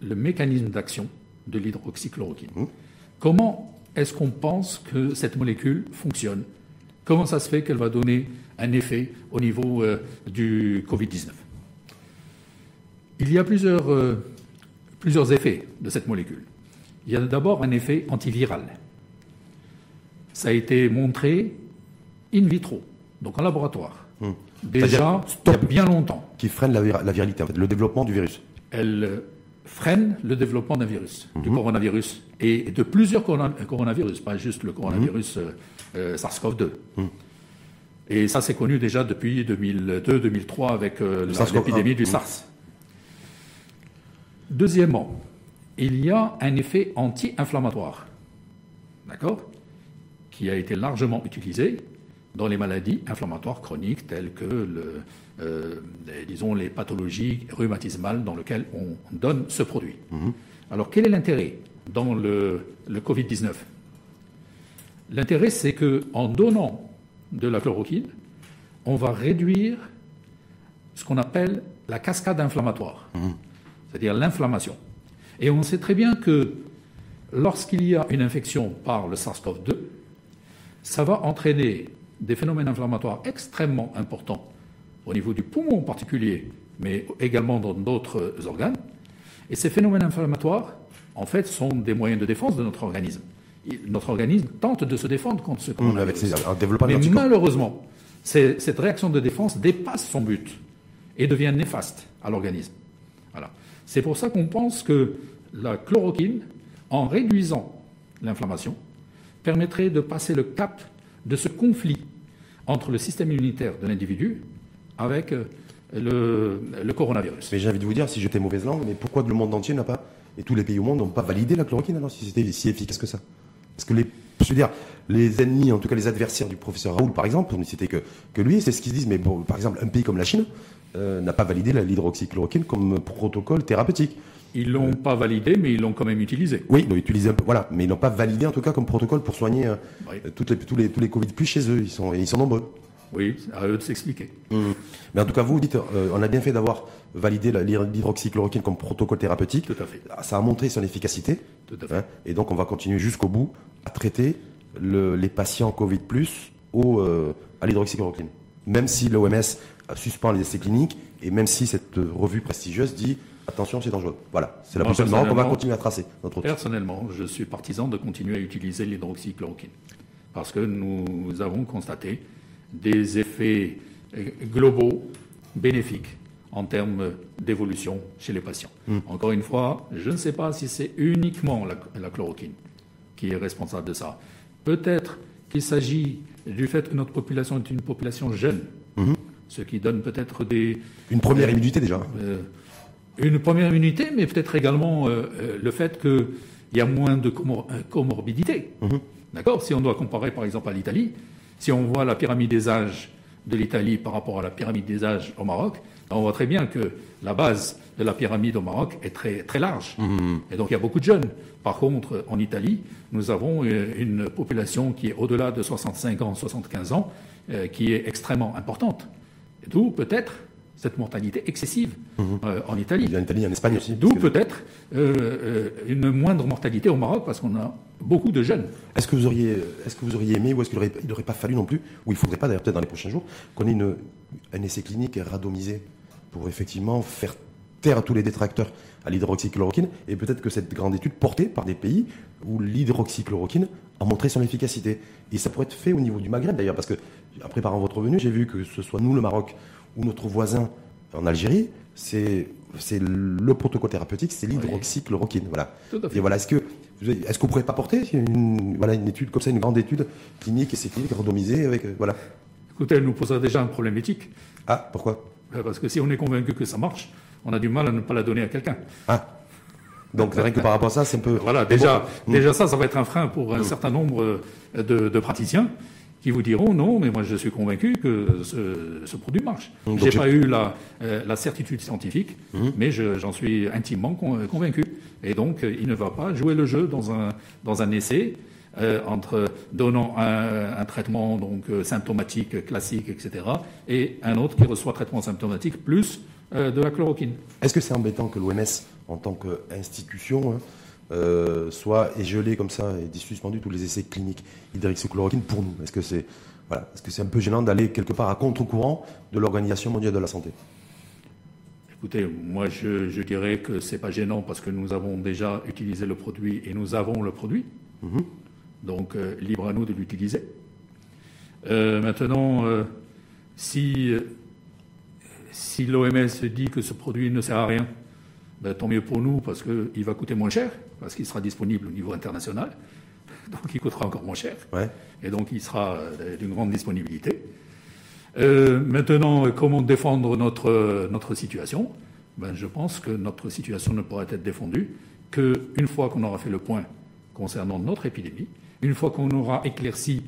le mécanisme d'action de l'hydroxychloroquine. Comment est-ce qu'on pense que cette molécule fonctionne? Comment ça se fait qu'elle va donner un effet au niveau du Covid-19? Il y a plusieurs effets de cette molécule. Il y a d'abord un effet antiviral. Ça a été montré in vitro, donc en laboratoire, déjà il y a bien longtemps. Qui freine la viralité, en fait, le développement du virus. Elle freine le développement d'un virus, du coronavirus, et de plusieurs coronavirus, pas juste le coronavirus SARS-CoV-2. Et ça, c'est connu déjà depuis 2002-2003 avec l'épidémie du SARS. Deuxièmement, il y a un effet anti-inflammatoire, d'accord, qui a été largement utilisé dans les maladies inflammatoires chroniques telles que les pathologies rhumatismales dans lesquelles on donne ce produit. Alors, quel est l'intérêt dans le Covid-19 ? L'intérêt, c'est qu'en donnant de la chloroquine, on va réduire ce qu'on appelle la cascade inflammatoire, c'est-à-dire l'inflammation. Et on sait très bien que lorsqu'il y a une infection par le SARS-CoV-2, ça va entraîner des phénomènes inflammatoires extrêmement importants au niveau du poumon en particulier, mais également dans d'autres organes. Et ces phénomènes inflammatoires, en fait, sont des moyens de défense de notre organisme. Notre organisme tente de se défendre contre ce coronavirus. Mais malheureusement, cette réaction de défense dépasse son but et devient néfaste à l'organisme. Voilà. C'est pour ça qu'on pense que la chloroquine, en réduisant l'inflammation, permettrait de passer le cap de ce conflit entre le système immunitaire de l'individu avec le coronavirus. Mais j'ai envie de vous dire, si j'étais mauvaise langue, mais pourquoi le monde entier n'a pas, et tous les pays au monde n'ont pas validé la chloroquine alors si c'était si efficace que ça? Parce que les ennemis, en tout cas les adversaires du professeur Raoult par exemple, c'était que lui, c'est ce qu'ils disent, mais bon, par exemple un pays comme la Chine n'a pas validé l'hydroxychloroquine comme protocole thérapeutique. Ils l'ont pas validé, mais ils l'ont quand même utilisé. Oui, ils l'ont utilisé un peu, voilà. Mais ils l'ont pas validé, en tout cas, comme protocole pour soigner tous les Covid plus chez eux. Ils sont nombreux. Oui, à eux de s'expliquer. Mais en tout cas, vous dites, on a bien fait d'avoir validé l'hydroxychloroquine comme protocole thérapeutique. Tout à fait. Ça a montré son efficacité. Tout à fait. Hein, et donc, on va continuer jusqu'au bout à traiter les patients Covid plus à l'hydroxychloroquine. Même si l'OMS suspend les essais cliniques et même si cette revue prestigieuse dit... Attention, c'est dangereux. Voilà, c'est la prochaine qu'on va continuer à tracer. Personnellement, je suis partisan de continuer à utiliser l'hydroxychloroquine parce que nous avons constaté des effets globaux bénéfiques en termes d'évolution chez les patients. Encore une fois, je ne sais pas si c'est uniquement la chloroquine qui est responsable de ça. Peut-être qu'il s'agit du fait que notre population est une population jeune, ce qui donne peut-être une première immunité déjà. une première immunité, mais peut-être également le fait qu'il y a moins de comorbidité. D'accord ? Si on doit comparer, par exemple, à l'Italie, si on voit la pyramide des âges de l'Italie par rapport à la pyramide des âges au Maroc, on voit très bien que la base de la pyramide au Maroc est très, très large. Et donc, il y a beaucoup de jeunes. Par contre, en Italie, nous avons une population qui est au-delà de 65 ans, 75 ans, qui est extrêmement importante. D'où, peut-être, cette mortalité excessive en Italie. En Italie, en Espagne aussi. D'où peut-être une moindre mortalité au Maroc, parce qu'on a beaucoup de jeunes. Est-ce que vous auriez, aimé, ou est-ce qu'il n'aurait pas fallu non plus, ou il ne faudrait pas d'ailleurs peut-être dans les prochains jours, qu'on ait un essai clinique randomisé pour effectivement faire taire tous les détracteurs à l'hydroxychloroquine, et peut-être que cette grande étude portée par des pays où l'hydroxychloroquine a montré son efficacité. Et ça pourrait être fait au niveau du Maghreb d'ailleurs, parce que, en préparant votre venue, j'ai vu que ce soit nous, le Maroc, ou notre voisin en Algérie, c'est le protocole thérapeutique, c'est l'hydroxychloroquine. Voilà. Et voilà, est-ce qu'on ne pourrait pas porter une étude comme ça, une grande étude clinique, essai clinique, randomisée avec, voilà. Écoutez, elle nous posera déjà un problème éthique. Ah, pourquoi? Parce que si on est convaincu que ça marche, on a du mal à ne pas la donner à quelqu'un. Ah. Donc c'est vrai que par rapport à ça, c'est un peu... Voilà, déjà ça va être un frein pour un certain nombre de praticiens qui vous diront « Non, mais moi je suis convaincu que ce produit marche. » Je n'ai pas eu la certitude scientifique, mais j'en suis intimement convaincu. Et donc, il ne va pas jouer le jeu dans un essai entre donnant un traitement donc, symptomatique, classique, etc., et un autre qui reçoit traitement symptomatique plus de la chloroquine. Est-ce que c'est embêtant que l'OMS, en tant qu'institution... soit égelé comme ça et suspendu tous les essais cliniques hydroxychloroquine pour nous. Est-ce que c'est un peu gênant d'aller quelque part à contre-courant de l'Organisation mondiale de la santé? Écoutez, moi je dirais que c'est pas gênant parce que nous avons déjà utilisé le produit et nous avons le produit. Donc libre à nous de l'utiliser. Maintenant, si l'OMS dit que ce produit ne sert à rien, ben, tant mieux pour nous, parce qu'il va coûter moins cher, parce qu'il sera disponible au niveau international, donc il coûtera encore moins cher, et donc il sera d'une grande disponibilité. Maintenant, comment défendre notre situation? Ben, je pense que notre situation ne pourra être défendue qu'une fois qu'on aura fait le point concernant notre épidémie, une fois qu'on aura éclairci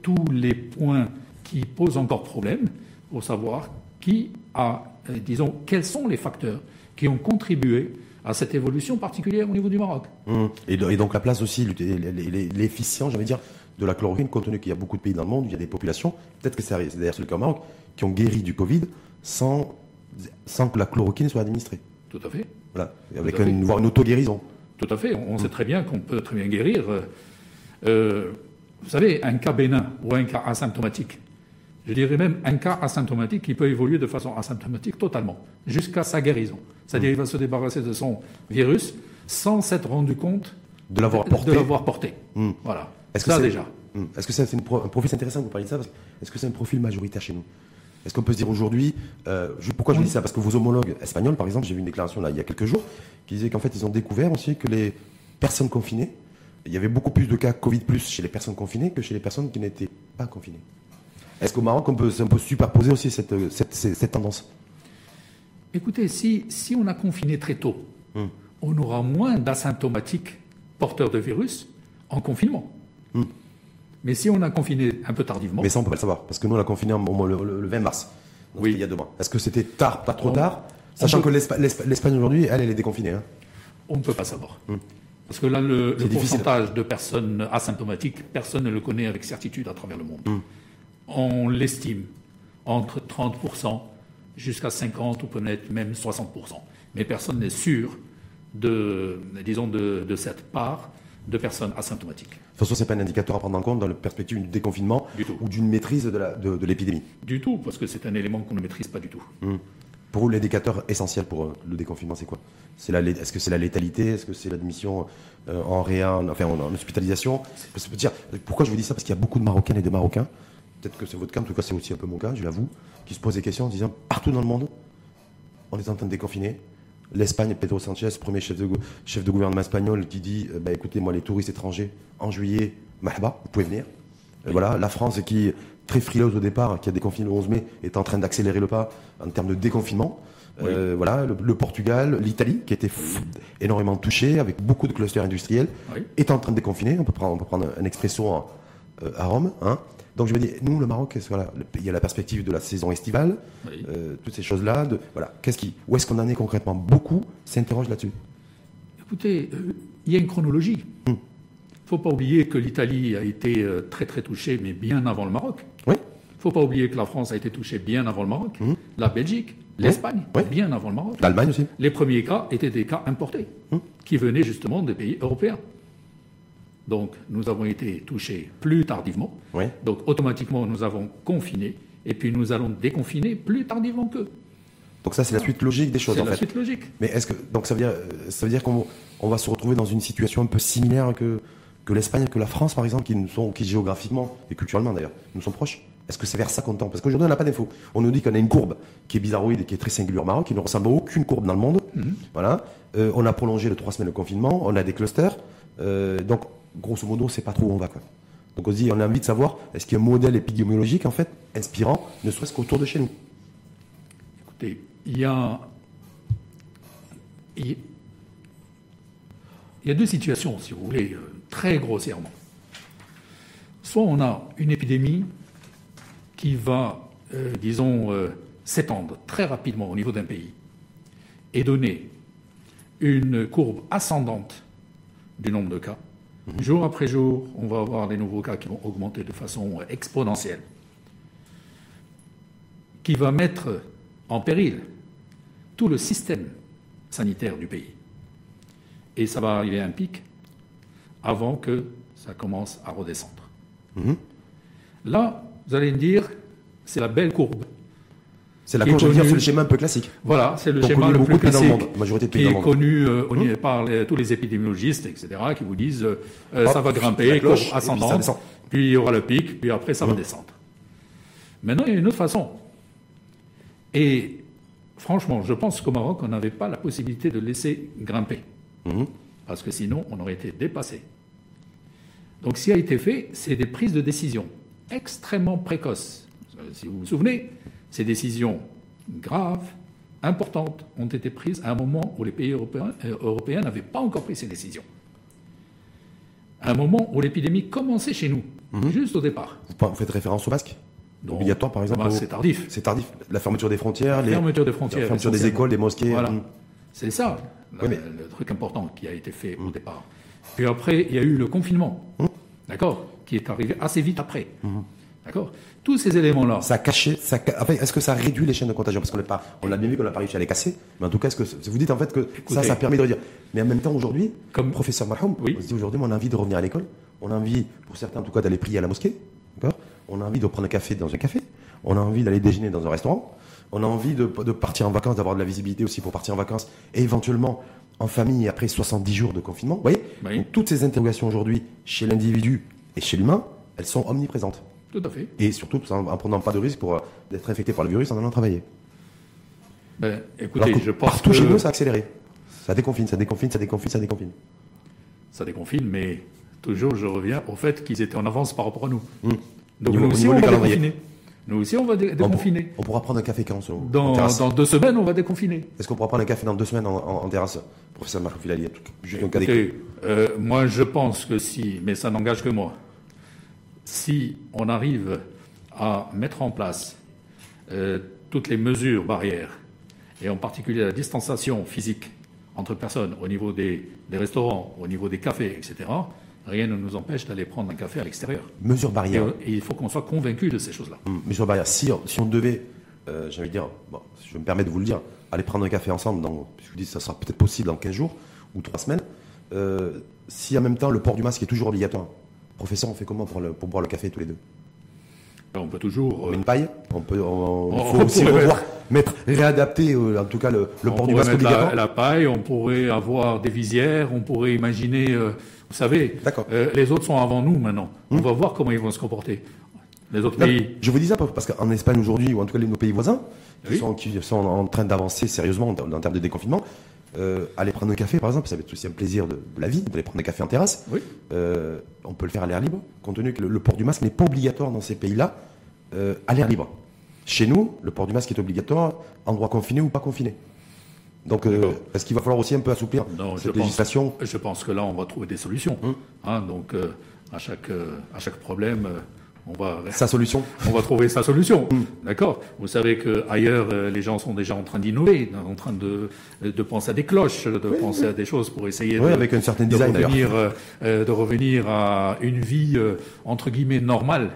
tous les points qui posent encore problème, pour savoir qui a, disons, quels sont les facteurs qui ont contribué à cette évolution particulière au niveau du Maroc. Et donc la place aussi, l'efficience, j'allais dire, de la chloroquine, compte tenu qu'il y a beaucoup de pays dans le monde, il y a des populations, peut-être que c'est d'ailleurs le cas au Maroc, qui ont guéri du Covid sans que la chloroquine soit administrée. Tout à fait. Voilà, avec une auto-guérison. Tout à fait. On sait très bien qu'on peut très bien guérir. Vous savez, un cas bénin ou un cas asymptomatique, je dirais même un cas asymptomatique qui peut évoluer de façon asymptomatique totalement, jusqu'à sa guérison. C'est-à-dire qu'il va se débarrasser de son virus sans s'être rendu compte de l'avoir porté. Voilà. Est-ce que c'est un profil intéressant que vous parliez de ça? Est-ce que c'est un profil majoritaire chez nous? Est-ce qu'on peut se dire aujourd'hui... pourquoi je dis ça? Parce que vos homologues espagnols, par exemple, j'ai vu une déclaration là, il y a quelques jours, qui disait qu'en fait, ils ont découvert aussi que les personnes confinées, il y avait beaucoup plus de cas Covid plus chez les personnes confinées que chez les personnes qui n'étaient pas confinées. Est-ce qu'au Maroc, on peut superposer aussi cette tendance? Écoutez, si on a confiné très tôt, on aura moins d'asymptomatiques porteurs de virus en confinement. Mais si on a confiné un peu tardivement... Mais ça, on ne peut pas le savoir, parce que nous, on a confiné le 20 mars, donc il y a 2 mois. Est-ce que c'était tard, pas trop tard, sachant que l'Espagne, aujourd'hui, elle est déconfinée, hein? On ne peut pas savoir. Parce que là, le pourcentage de personnes asymptomatiques, personne ne le connaît avec certitude à travers le monde. On l'estime entre 30% jusqu'à 50% ou peut-être même 60%. Mais personne n'est sûr de cette part de personnes asymptomatiques. De toute façon, ce n'est pas un indicateur à prendre en compte dans la perspective du déconfinement ou d'une maîtrise de l'épidémie. Du tout, parce que c'est un élément qu'on ne maîtrise pas du tout. Pour vous, l'indicateur essentiel pour le déconfinement, c'est quoi? Est-ce que c'est la létalité? Est-ce que c'est l'admission en réa, en hospitalisation? Pourquoi je vous dis ça? Parce qu'il y a beaucoup de Marocaines et de Marocains, peut-être que c'est votre cas, en tout cas c'est aussi un peu mon cas, je l'avoue, qui se posent des questions en disant partout dans le monde, on est en train de déconfiner. L'Espagne, Pedro Sanchez, premier chef de gouvernement espagnol, qui dit écoutez, moi les touristes étrangers, en juillet, mahba, vous pouvez venir. Et voilà, la France qui est très frileuse au départ, qui a déconfiné le 11 mai, est en train d'accélérer le pas en termes de déconfinement. Oui. Voilà, le Portugal, l'Italie, qui a été énormément touchée, avec beaucoup de clusters industriels, oui, est en train de déconfiner. On peut prendre un expresso à Rome. Hein. Donc je me dis, nous, le Maroc, voilà, il y a la perspective de la saison estivale, oui, toutes ces choses-là. Voilà, où est-ce qu'on en est concrètement? Beaucoup s'interrogent là-dessus. Écoutez, il y a une chronologie. Il ne faut pas oublier que l'Italie a été très très touchée, mais bien avant le Maroc. Oui. Il ne faut pas oublier que la France a été touchée bien avant le Maroc, mmh, la Belgique, l'Espagne, oui, bien avant le Maroc. L'Allemagne aussi. Les premiers cas étaient des cas importés, mmh, qui venaient justement des pays européens. Donc nous avons été touchés plus tardivement. Oui. Donc automatiquement, nous avons confiné et puis nous allons déconfiner plus tardivement qu'eux. Donc ça, c'est la suite logique des choses, en fait. C'est la suite logique. Mais est-ce que donc ça veut dire qu'on va se retrouver dans une situation un peu similaire que l'Espagne, que la France, par exemple, qui géographiquement et culturellement d'ailleurs nous sont proches? Est-ce que c'est vers ça qu'on tend? Parce qu'aujourd'hui, on n'a pas d'infos. On nous dit qu'on a une courbe qui est bizarroïde et qui est très singulière au Maroc, qui ne ressemble à aucune courbe dans le monde. Mm-hmm. Voilà. On a prolongé le 3 semaines de confinement, on a des clusters. Donc, grosso modo, on ne sait pas trop où on va, quoi. Donc, on se dit, on a envie de savoir, est-ce qu'il y a un modèle épidémiologique, en fait, inspirant, ne serait-ce qu'autour de chez nous? Écoutez, il y a deux situations, si vous voulez, très grossièrement. Soit on a une épidémie qui va, s'étendre très rapidement au niveau d'un pays et donner une courbe ascendante du nombre de cas. Mmh. Jour après jour, on va avoir des nouveaux cas qui vont augmenter de façon exponentielle, qui va mettre en péril tout le système sanitaire du pays. Et ça va arriver à un pic avant que ça commence à redescendre. Mmh. Là, vous allez me dire, c'est la belle courbe. C'est la courbe, c'est le schéma un peu classique. Voilà, c'est le schéma le plus classique qui est connu par tous les épidémiologistes, etc., qui vous disent ça va grimper, courbe ascendante, puis il y aura le pic, puis après ça va descendre. Maintenant, il y a une autre façon. Et franchement, je pense qu'au Maroc, on n'avait pas la possibilité de laisser grimper. Mmh. Parce que sinon, on aurait été dépassé. Donc, ce qui a été fait, c'est des prises de décision extrêmement précoce. Si vous vous souvenez, ces décisions graves, importantes, ont été prises à un moment où les pays européens n'avaient pas encore pris ces décisions. À un moment où l'épidémie commençait chez nous, juste au départ. Vous faites référence au masque obligatoire, par exemple? C'est tardif. C'est tardif. La fermeture des frontières, la fermeture des écoles, des mosquées. Voilà. C'est ça, le truc important qui a été fait au départ. Puis après, il y a eu le confinement. D'accord? Qui est arrivé assez vite après. D'accord? Tous ces éléments-là. Enfin, est-ce que ça réduit les chaînes de contagion? Parce qu'on a bien vu qu'on n'a pas réussi à les casser. Mais en tout cas, est-ce que vous dites en fait que ça permet de dire. Mais en même temps, aujourd'hui, comme professeur Marhoum, on se dit aujourd'hui, on a envie de revenir à l'école. On a envie, pour certains en tout cas, d'aller prier à la mosquée. D'accord? On a envie de prendre un café dans un café. On a envie d'aller déjeuner dans un restaurant. On a envie de partir en vacances, d'avoir de la visibilité aussi pour partir en vacances. Et éventuellement, en famille, après 70 jours de confinement. Vous voyez? Oui. Donc, toutes ces interrogations aujourd'hui, chez l'individu, et chez l'humain, elles sont omniprésentes. Tout à fait. Et surtout en prenant pas de risque pour d'être infecté par le virus en allant travailler. Ben, écoutez, je pense partout chez nous, ça a accéléré. Ça déconfine, ça déconfine, ça déconfine, ça déconfine. Ça déconfine, mais toujours je reviens au fait qu'ils étaient en avance par rapport à nous. Mmh. Donc nous aussi, on va déconfiner. Nous aussi, on va déconfiner. On pourra prendre un café quand dans 2 semaines, on va déconfiner. Est-ce qu'on pourra prendre un café dans 2 semaines en terrasse, professeur Marhoum El Filali? Moi, je pense que si, mais ça n'engage que moi, si on arrive à mettre en place toutes les mesures barrières, et en particulier la distanciation physique entre personnes au niveau des restaurants, au niveau des cafés, etc., rien ne nous empêche d'aller prendre un café à l'extérieur. Mesures barrières. Et il faut qu'on soit convaincu de ces choses-là. Mesures barrières. Si on devait, j'allais dire, je me permets de vous le dire, aller prendre un café ensemble, puisque vous dites que ça sera peut-être possible dans 15 jours ou 3 semaines, si en même temps le port du masque est toujours obligatoire, professeur, on fait comment pour boire le café tous les deux? On peut toujours. On met une paille. Réadapter en tout cas le port du masque obligatoire. La paille, on pourrait avoir des visières, on pourrait imaginer. Vous savez, les autres sont avant nous maintenant. On va voir comment ils vont se comporter. Les autres pays. Je vous dis ça parce qu'en Espagne aujourd'hui, ou en tout cas nos pays voisins, qui sont en train d'avancer sérieusement en termes de déconfinement. Aller prendre un café, par exemple, ça va être aussi un plaisir de la vie, d'aller prendre un café en terrasse. Oui. On peut le faire à l'air libre, compte tenu que le port du masque n'est pas obligatoire dans ces pays-là, à l'air libre. Chez nous, le port du masque est obligatoire, endroit confiné ou pas confiné. Donc, est-ce qu'il va falloir aussi un peu assouplir cette législation ? Je pense que là, on va trouver des solutions. Hein, donc, à chaque problème, on va trouver sa solution. D'accord. Vous savez qu'ailleurs, les gens sont déjà en train d'innover, en train de penser à des cloches, de penser à des choses pour essayer avec une certaine design, de revenir à une vie, entre guillemets, normale,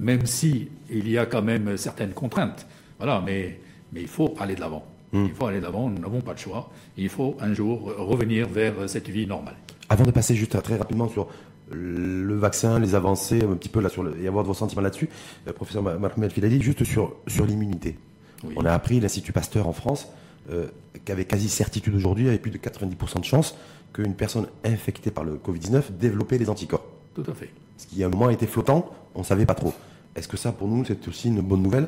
même si il y a quand même certaines contraintes. Voilà, mais il faut aller de l'avant. Il faut aller de l'avant, nous n'avons pas de choix. Il faut un jour revenir vers cette vie normale. Avant de passer juste très rapidement sur le vaccin, les avancées, un petit peu là sur et avoir de vos sentiments là-dessus, professeur Marhoum El Filali, juste sur l'immunité. Oui. On a appris, l'Institut Pasteur en France, qu'avec quasi certitude aujourd'hui, avait plus de 90% de chances qu'une personne infectée par le Covid-19 développait les anticorps. Tout à fait. Ce qui à un moment était flottant, on ne savait pas trop. Est-ce que ça, pour nous, c'est aussi une bonne nouvelle ?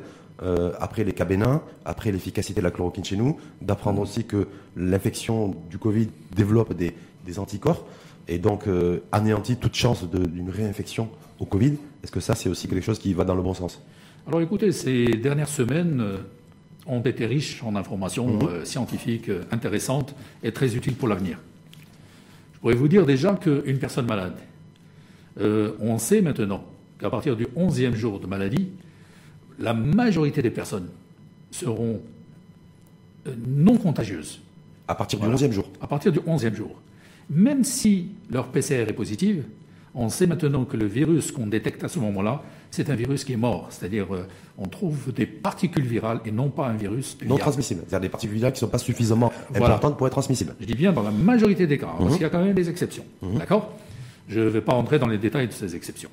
Après les cas bénins, après l'efficacité de la chloroquine chez nous, d'apprendre aussi que l'infection du Covid développe des anticorps et donc anéantit toute chance d'une réinfection au Covid. Est-ce que ça, c'est aussi quelque chose qui va dans le bon sens? Alors écoutez, ces dernières semaines ont été riches en informations scientifiques intéressantes et très utiles pour l'avenir. Je pourrais vous dire déjà qu'une personne malade, on sait maintenant qu'à partir du 11e jour de maladie, la majorité des personnes seront non contagieuses. À partir du 11e jour. À partir du 11e jour. Même si leur PCR est positive, on sait maintenant que le virus qu'on détecte à ce moment-là, c'est un virus qui est mort. C'est-à-dire on trouve des particules virales et non pas un virus viral. Non transmissible. C'est-à-dire des particules virales qui ne sont pas suffisamment importantes pour être transmissibles. Je dis bien dans la majorité des cas, parce qu'il y a quand même des exceptions. D'accord ? Je ne vais pas entrer dans les détails de ces exceptions.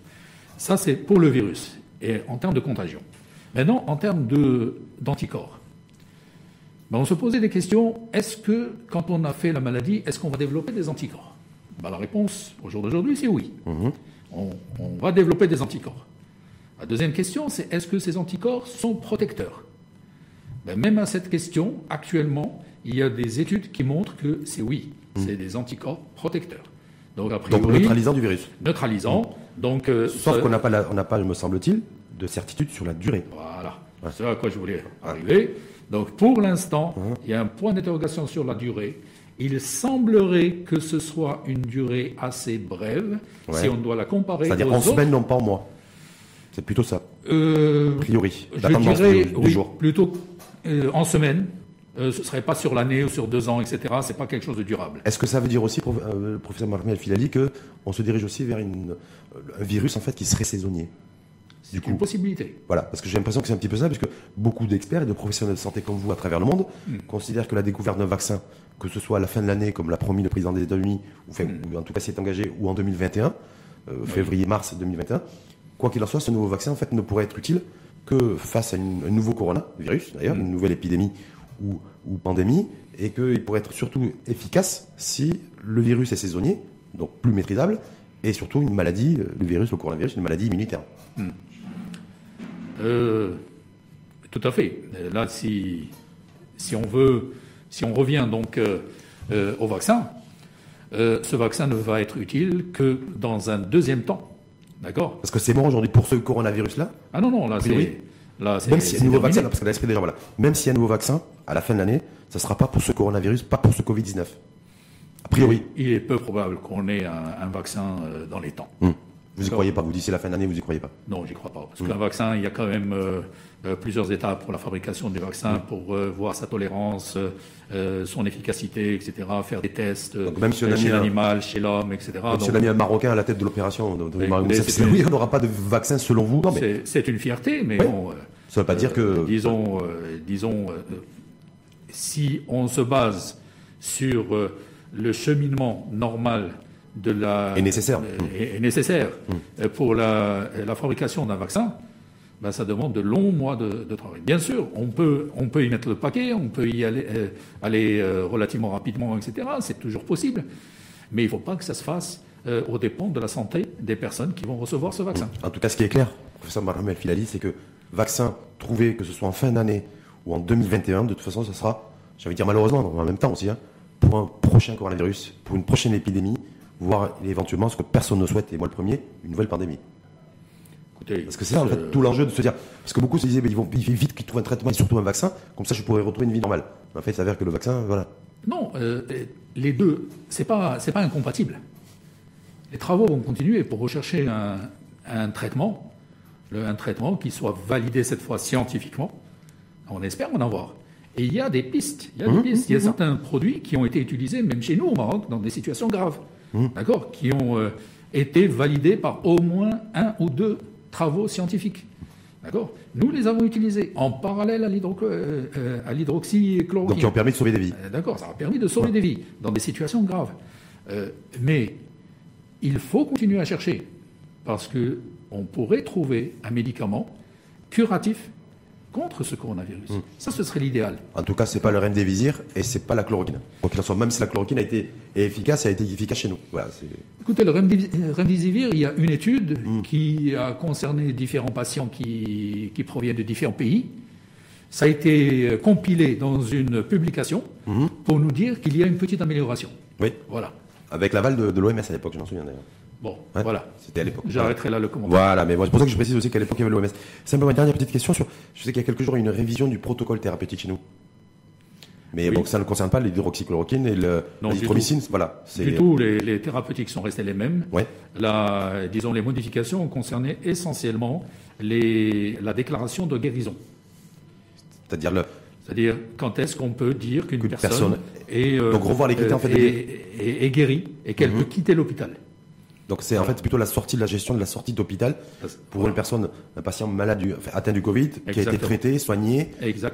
Ça, c'est pour le virus et en termes de contagion. Maintenant, en termes d'anticorps, on se posait des questions. Est-ce que, quand on a fait la maladie, est-ce qu'on va développer des anticorps? La réponse, au jour d'aujourd'hui, c'est oui. On va développer des anticorps. La deuxième question, c'est est-ce que ces anticorps sont protecteurs? Même à cette question, actuellement, il y a des études qui montrent que c'est oui. C'est des anticorps protecteurs. Donc, a priori, donc neutralisant du virus. Neutralisant. Donc, sauf qu'on n'a pas, me semble-t-il, de certitude sur la durée. Voilà, c'est à quoi je voulais arriver. Donc pour l'instant, il y a un point d'interrogation sur la durée. Il semblerait que ce soit une durée assez brève, si on doit la comparer. C'est-à-dire en semaine, non pas en mois. C'est plutôt ça, a priori. Je dirais, oui, plutôt en semaine. Ce ne serait pas sur l'année ou sur 2 ans, etc. Ce n'est pas quelque chose de durable. Est-ce que ça veut dire aussi, professeur Marhoum El Filali, qu'on se dirige aussi vers un virus en fait, qui serait saisonnier? C'est une possibilité. Voilà, parce que j'ai l'impression que c'est un petit peu ça, puisque beaucoup d'experts et de professionnels de santé comme vous à travers le monde considèrent que la découverte d'un vaccin, que ce soit à la fin de l'année, comme l'a promis le président des États-Unis, ou en tout cas s'est engagé, ou en 2021, février-mars 2021, quoi qu'il en soit, ce nouveau vaccin en fait, ne pourrait être utile que face à un nouveau coronavirus, d'ailleurs, une nouvelle épidémie ou pandémie, et qu'il pourrait être surtout efficace si le virus est saisonnier, donc plus maîtrisable, et surtout une maladie, le coronavirus, une maladie immunitaire. Tout à fait. Là, si on revient donc au vaccin, ce vaccin ne va être utile que dans un deuxième temps, d'accord? Parce que c'est bon aujourd'hui pour ce coronavirus-là. Ah non, non, là c'est même si c'est un nouveau vaccin, parce que l'esprit déjà voilà. Même s'il y a un nouveau vaccin à la fin de l'année, ça ne sera pas pour ce coronavirus, pas pour ce Covid-19. A priori, il est peu probable qu'on ait un vaccin dans les temps. Vous n'y croyez pas, vous d'ici la fin d'année, vous n'y croyez pas? Non, j'y crois pas. Parce qu'un vaccin, il y a quand même plusieurs étapes pour la fabrication des vaccins, pour voir sa tolérance, son efficacité, etc., faire des tests même si chez l'animal, chez l'homme, etc. Même si on a mis un Marocain à la tête de l'opération, on n'aura pas de vaccin selon vous? C'est une fierté, mais bon... ça ne veut pas dire que... Disons, si on se base sur le cheminement normal... est nécessaire pour la fabrication d'un vaccin, ça demande de longs mois de travail. Bien sûr, on peut y mettre le paquet, on peut y aller relativement rapidement, etc. C'est toujours possible, mais il ne faut pas que ça se fasse aux dépens de la santé des personnes qui vont recevoir ce vaccin. En tout cas, ce qui est clair, professeur Marhoum El Filali, c'est que vaccin trouvé, que ce soit en fin d'année ou en 2021, de toute façon, ça sera, j'allais dire malheureusement, mais en même temps aussi, pour un prochain coronavirus, pour une prochaine épidémie, voire éventuellement ce que personne ne souhaite, et moi le premier, une nouvelle pandémie. Écoutez, parce que c'est en fait tout l'enjeu de se dire, parce que beaucoup se disaient, mais il fait vite qu'ils trouvent un traitement et surtout un vaccin, comme ça je pourrais retrouver une vie normale. En fait, il s'avère que le vaccin, voilà. Non, les deux, c'est pas incompatible. Les travaux vont continuer pour rechercher un traitement qui soit validé cette fois scientifiquement. On espère en avoir. Et il y a des pistes. Il y a certains produits qui ont été utilisés, même chez nous au Maroc, dans des situations graves, d'accord, qui ont été validés par au moins un ou deux travaux scientifiques. D'accord. Nous les avons utilisés en parallèle à l'hydroxychloroquine. Donc qui ont permis de sauver des vies. D'accord, ça a permis de sauver des vies dans des situations graves. Mais il faut continuer à chercher parce que on pourrait trouver un médicament curatif contre ce coronavirus. Ça, ce serait l'idéal. En tout cas, c'est pas le remdesivir et c'est pas la chloroquine. Donc, même si la chloroquine a été efficace chez nous. Voilà, écoutez, le remdesivir, il y a une étude qui a concerné différents patients qui proviennent de différents pays. Ça a été compilé dans une publication pour nous dire qu'il y a une petite amélioration. Oui. Voilà. Avec l'aval de l'OMS à l'époque, je m'en souviens d'ailleurs. Bon, hein, voilà. C'était à l'époque. J'arrêterai là le commentaire. Voilà, mais bon, c'est pour ça que je précise aussi qu'à l'époque, il y avait l'OMS. Simplement, une dernière petite question sur. Je sais qu'il y a quelques jours, une révision du protocole thérapeutique chez nous. Mais oui. Bon, ça ne concerne pas l'hydroxychloroquine et l'azithromycine. Voilà. Du tout, les thérapeutiques sont restées les mêmes. Ouais. Disons, les modifications ont concerné essentiellement la déclaration de guérison. C'est-à-dire C'est-à-dire, quand est-ce qu'on peut dire qu'une personne est guérie et qu'elle peut quitter l'hôpital. Donc c'est en fait plutôt la gestion de la sortie d'hôpital pour une personne, un patient malade, atteint du Covid, qui a été traité, soigné,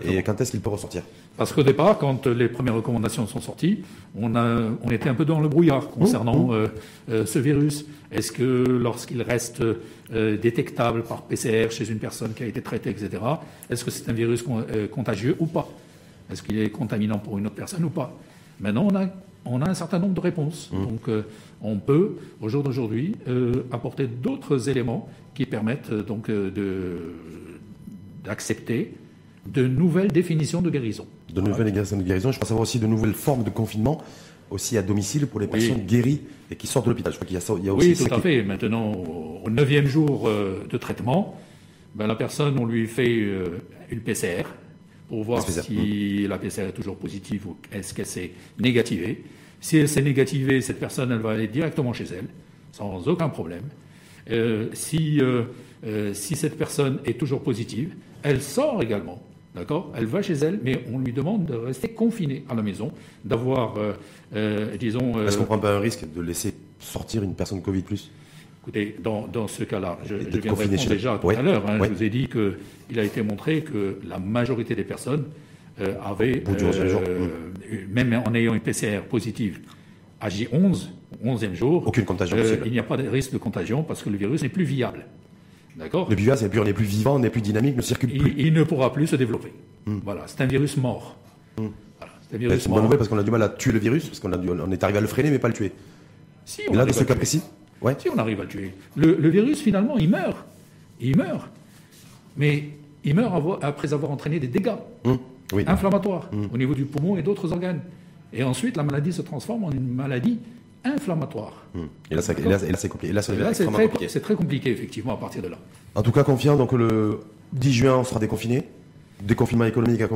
et quand est-ce qu'il peut ressortir. Parce qu'au départ, quand les premières recommandations sont sorties, on était un peu dans le brouillard concernant ce virus. Est-ce que lorsqu'il reste détectable par PCR chez une personne qui a été traitée, etc., est-ce que c'est un virus contagieux ou pas? Est-ce qu'il est contaminant pour une autre personne ou pas? Maintenant, on a un certain nombre de réponses. Donc, on peut, au jour d'aujourd'hui, apporter d'autres éléments qui permettent d'accepter de nouvelles définitions de guérison. De nouvelles définitions de guérison. Je pense avoir aussi de nouvelles formes de confinement, aussi à domicile, pour les patients guéris et qui sortent de l'hôpital. Je crois qu'il y a ça. Il y a aussi tout à fait. Maintenant, au 9e jour de traitement, la personne, on lui fait une PCR. Pour voir si la PCR est toujours positive ou est-ce qu'elle s'est négativée. Si elle s'est négativée, cette personne, elle va aller directement chez elle, sans aucun problème. Si cette personne est toujours positive, elle sort également, d'accord? Elle va chez elle, mais on lui demande de rester confinée à la maison, d'avoir, disons... Est-ce qu'on ne prend pas un risque de laisser sortir une personne Covid plus? Écoutez, dans ce cas-là, je viens de répondre déjà tout à l'heure. Je vous ai dit qu'il a été montré que la majorité des personnes avaient, même en ayant une PCR positive à J11, 11e jour, aucune contagion possible. Il n'y a pas de risque de contagion parce que le virus n'est plus viable. D'accord ? Le virus n'est plus vivant, n'est plus dynamique, ne circule plus. Il ne pourra plus se développer. Voilà, c'est un virus mort. Voilà, c'est un virus mort. Parce qu'on a du mal à tuer le virus, parce qu'on est arrivé à le freiner mais pas le tuer. Si, on là, dans ce cas précis. Ouais. Si on arrive à le tuer. Le virus, finalement, il meurt. Il meurt. Mais il meurt après avoir entraîné des dégâts inflammatoires au niveau du poumon et d'autres organes. Et ensuite, la maladie se transforme en une maladie inflammatoire. Et là, c'est compliqué. C'est très compliqué, effectivement, à partir de là. En tout cas, confiant, donc le 10 juin, on sera déconfiné. Déconfinement économique a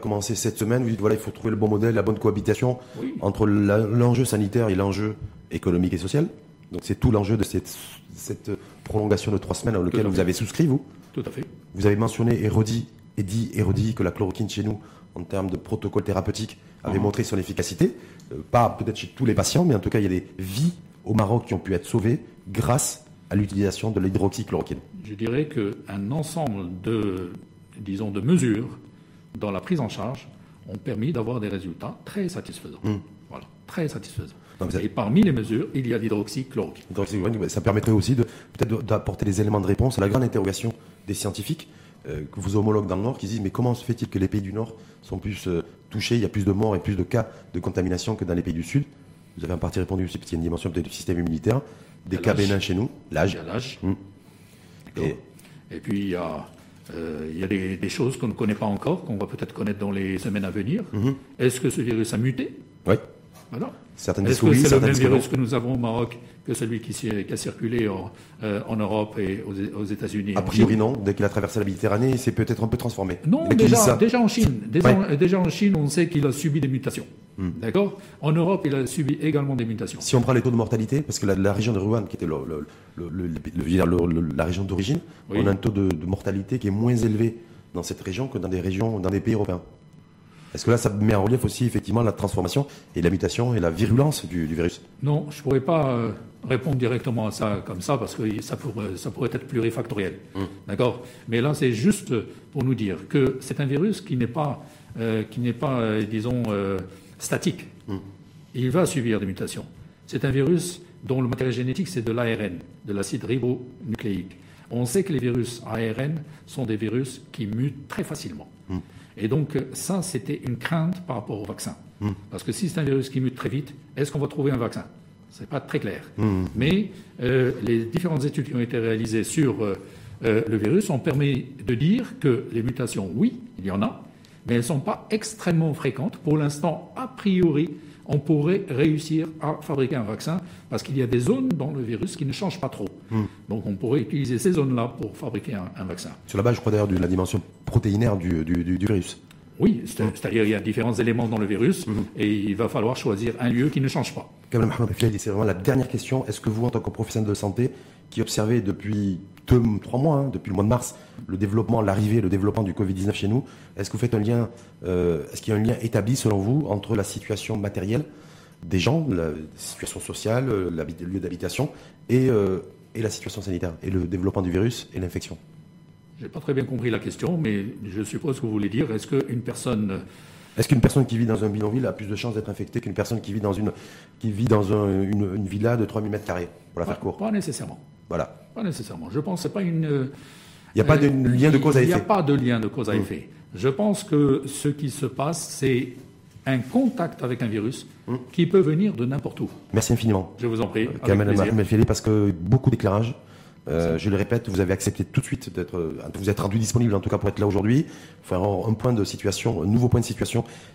commencé cette semaine. Vous dites, voilà, il faut trouver le bon modèle, la bonne cohabitation entre l'enjeu sanitaire et l'enjeu économique et social. Donc c'est tout l'enjeu de cette prolongation de 3 semaines à laquelle vous avez souscrit, vous. Tout à fait. Vous avez mentionné et redit que la chloroquine chez nous, en termes de protocole thérapeutique, avait montré son efficacité. Pas peut-être chez tous les patients, mais en tout cas, il y a des vies au Maroc qui ont pu être sauvées grâce à l'utilisation de l'hydroxychloroquine. Je dirais qu'un ensemble de mesures dans la prise en charge ont permis d'avoir des résultats très satisfaisants. Voilà, très satisfaisants. Et parmi les mesures, il y a l'hydroxychloroquine. Ça permettrait aussi peut-être d'apporter des éléments de réponse à la grande interrogation des scientifiques, vos homologues dans le Nord, qui disent mais comment se fait-il que les pays du Nord sont plus touchés, il y a plus de morts et plus de cas de contamination que dans les pays du Sud. Vous avez en partie répondu aussi parce qu'il y a une dimension peut-être du système immunitaire, des cas bénins chez nous, l'âge. Et puis il y a des choses qu'on ne connaît pas encore, qu'on va peut-être connaître dans les semaines à venir. Est-ce que ce virus a muté ? Oui. Certaines Est-ce que c'est le même virus que nous avons au Maroc que celui qui a circulé en Europe et aux États-Unis? A priori, non. Dès qu'il a traversé la Méditerranée, il s'est peut-être un peu transformé. Non, déjà en Chine, on sait qu'il a subi des mutations. D'accord. En Europe, il a subi également des mutations. Si on prend les taux de mortalité, parce que la région de Wuhan, qui était la région d'origine, oui, on a un taux de mortalité qui est moins élevé dans cette région que dans des pays européens. Est-ce que là, ça met en relief aussi, effectivement, la transformation et la mutation et la virulence du virus? Non, je ne pourrais pas répondre directement à ça comme ça, parce que ça pourrait être plurifactoriel. D'accord. Mais là, c'est juste pour nous dire que c'est un virus qui n'est pas, disons, statique. Il va subir des mutations. C'est un virus dont le matériel génétique, c'est de l'ARN, de l'acide ribonucléique. On sait que les virus ARN sont des virus qui mutent très facilement. Et donc, ça, c'était une crainte par rapport au vaccin. Parce que si c'est un virus qui mute très vite, est-ce qu'on va trouver un vaccin? C'est pas très clair. Mais les différentes études qui ont été réalisées sur le virus ont permis de dire que les mutations, oui, il y en a, mais elles ne sont pas extrêmement fréquentes. Pour l'instant, a priori, on pourrait réussir à fabriquer un vaccin parce qu'il y a des zones dans le virus qui ne changent pas trop. Donc on pourrait utiliser ces zones-là pour fabriquer un vaccin. Sur la base, je crois d'ailleurs, de la dimension protéinaire du virus. Oui, c'est-à-dire il y a différents éléments dans le virus et il va falloir choisir un lieu qui ne change pas. Kamal Marhoum El Filali, c'est vraiment la dernière question. Est-ce que vous, en tant que professionnel de santé, qui observez depuis 2-3 mois, depuis le mois de mars, le développement du Covid-19 chez nous, est-ce que vous faites un lien, est-ce qu'il y a un lien établi, selon vous, entre la situation matérielle des gens, la situation sociale, le lieu d'habitation, et la situation sanitaire, et le développement du virus et l'infection? Je n'ai pas très bien compris la question, mais je suppose que vous voulez dire, est-ce qu'une personne qui vit dans un bidonville a plus de chances d'être infectée qu'une personne qui vit dans une villa de 3000 mètres carrés, pour la faire court? Pas nécessairement. Voilà. Pas nécessairement. Je pense que c'est pas une... Il n'y a pas de lien de cause à effet. Il n'y a pas de lien de cause à effet. Je pense que ce qui se passe, c'est un contact avec un virus qui peut venir de n'importe où. Merci infiniment. Je vous en prie. Kamal Marhoum El Filali, parce que beaucoup d'éclairage. Je le répète, vous avez accepté tout de suite vous êtes rendu disponible en tout cas pour être là aujourd'hui, faire un nouveau point de situation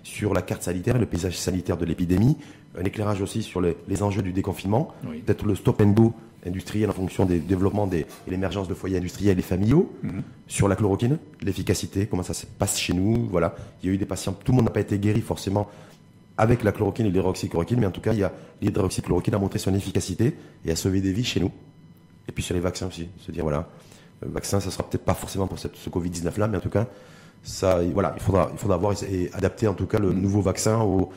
sur la carte sanitaire, le paysage sanitaire de l'épidémie, un éclairage aussi sur les enjeux du déconfinement, oui, peut-être le stop and go industriel en fonction des développements et l'émergence de foyers industriels et familiaux, sur la chloroquine, l'efficacité, comment ça se passe chez nous, voilà. Il y a eu des patients, tout le monde n'a pas été guéri forcément avec la chloroquine et l'hydroxychloroquine, mais en tout cas, l'hydroxychloroquine a montré son efficacité et a sauvé des vies chez nous. Et puis sur les vaccins aussi, se dire voilà, le vaccin, ça sera peut-être pas forcément pour ce Covid-19 là, mais en tout cas, ça, voilà, il faudra voir et adapter en tout cas le nouveau vaccin au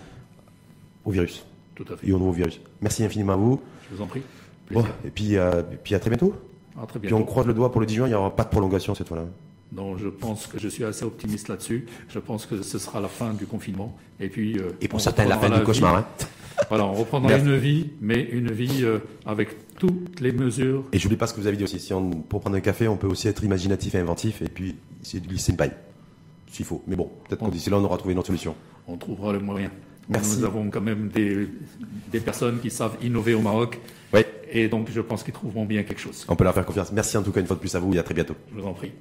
virus. Tout à fait. Et au nouveau virus. Merci infiniment à vous. Je vous en prie. Bon, et puis à très bientôt. À très bientôt. Puis on croise le doigt pour le 10 juin, il n'y aura pas de prolongation cette fois-là. Non, je pense que je suis assez optimiste là-dessus. Je pense que ce sera la fin du confinement. Et puis. Et pour certains, la fin du cauchemar. Voilà, on reprendra une vie, mais une vie avec toutes les mesures. Et je n'oublie pas ce que vous avez dit aussi. Pour prendre un café, on peut aussi être imaginatif et inventif et puis essayer de glisser une paille, s'il faut. Mais bon, peut-être qu'en d'ici là, on aura trouvé notre solution. On trouvera le moyen. Merci. Nous avons quand même des personnes qui savent innover au Maroc. Oui. Et donc, je pense qu'ils trouveront bien quelque chose. On peut leur faire confiance. Merci en tout cas une fois de plus à vous et à très bientôt. Je vous en prie.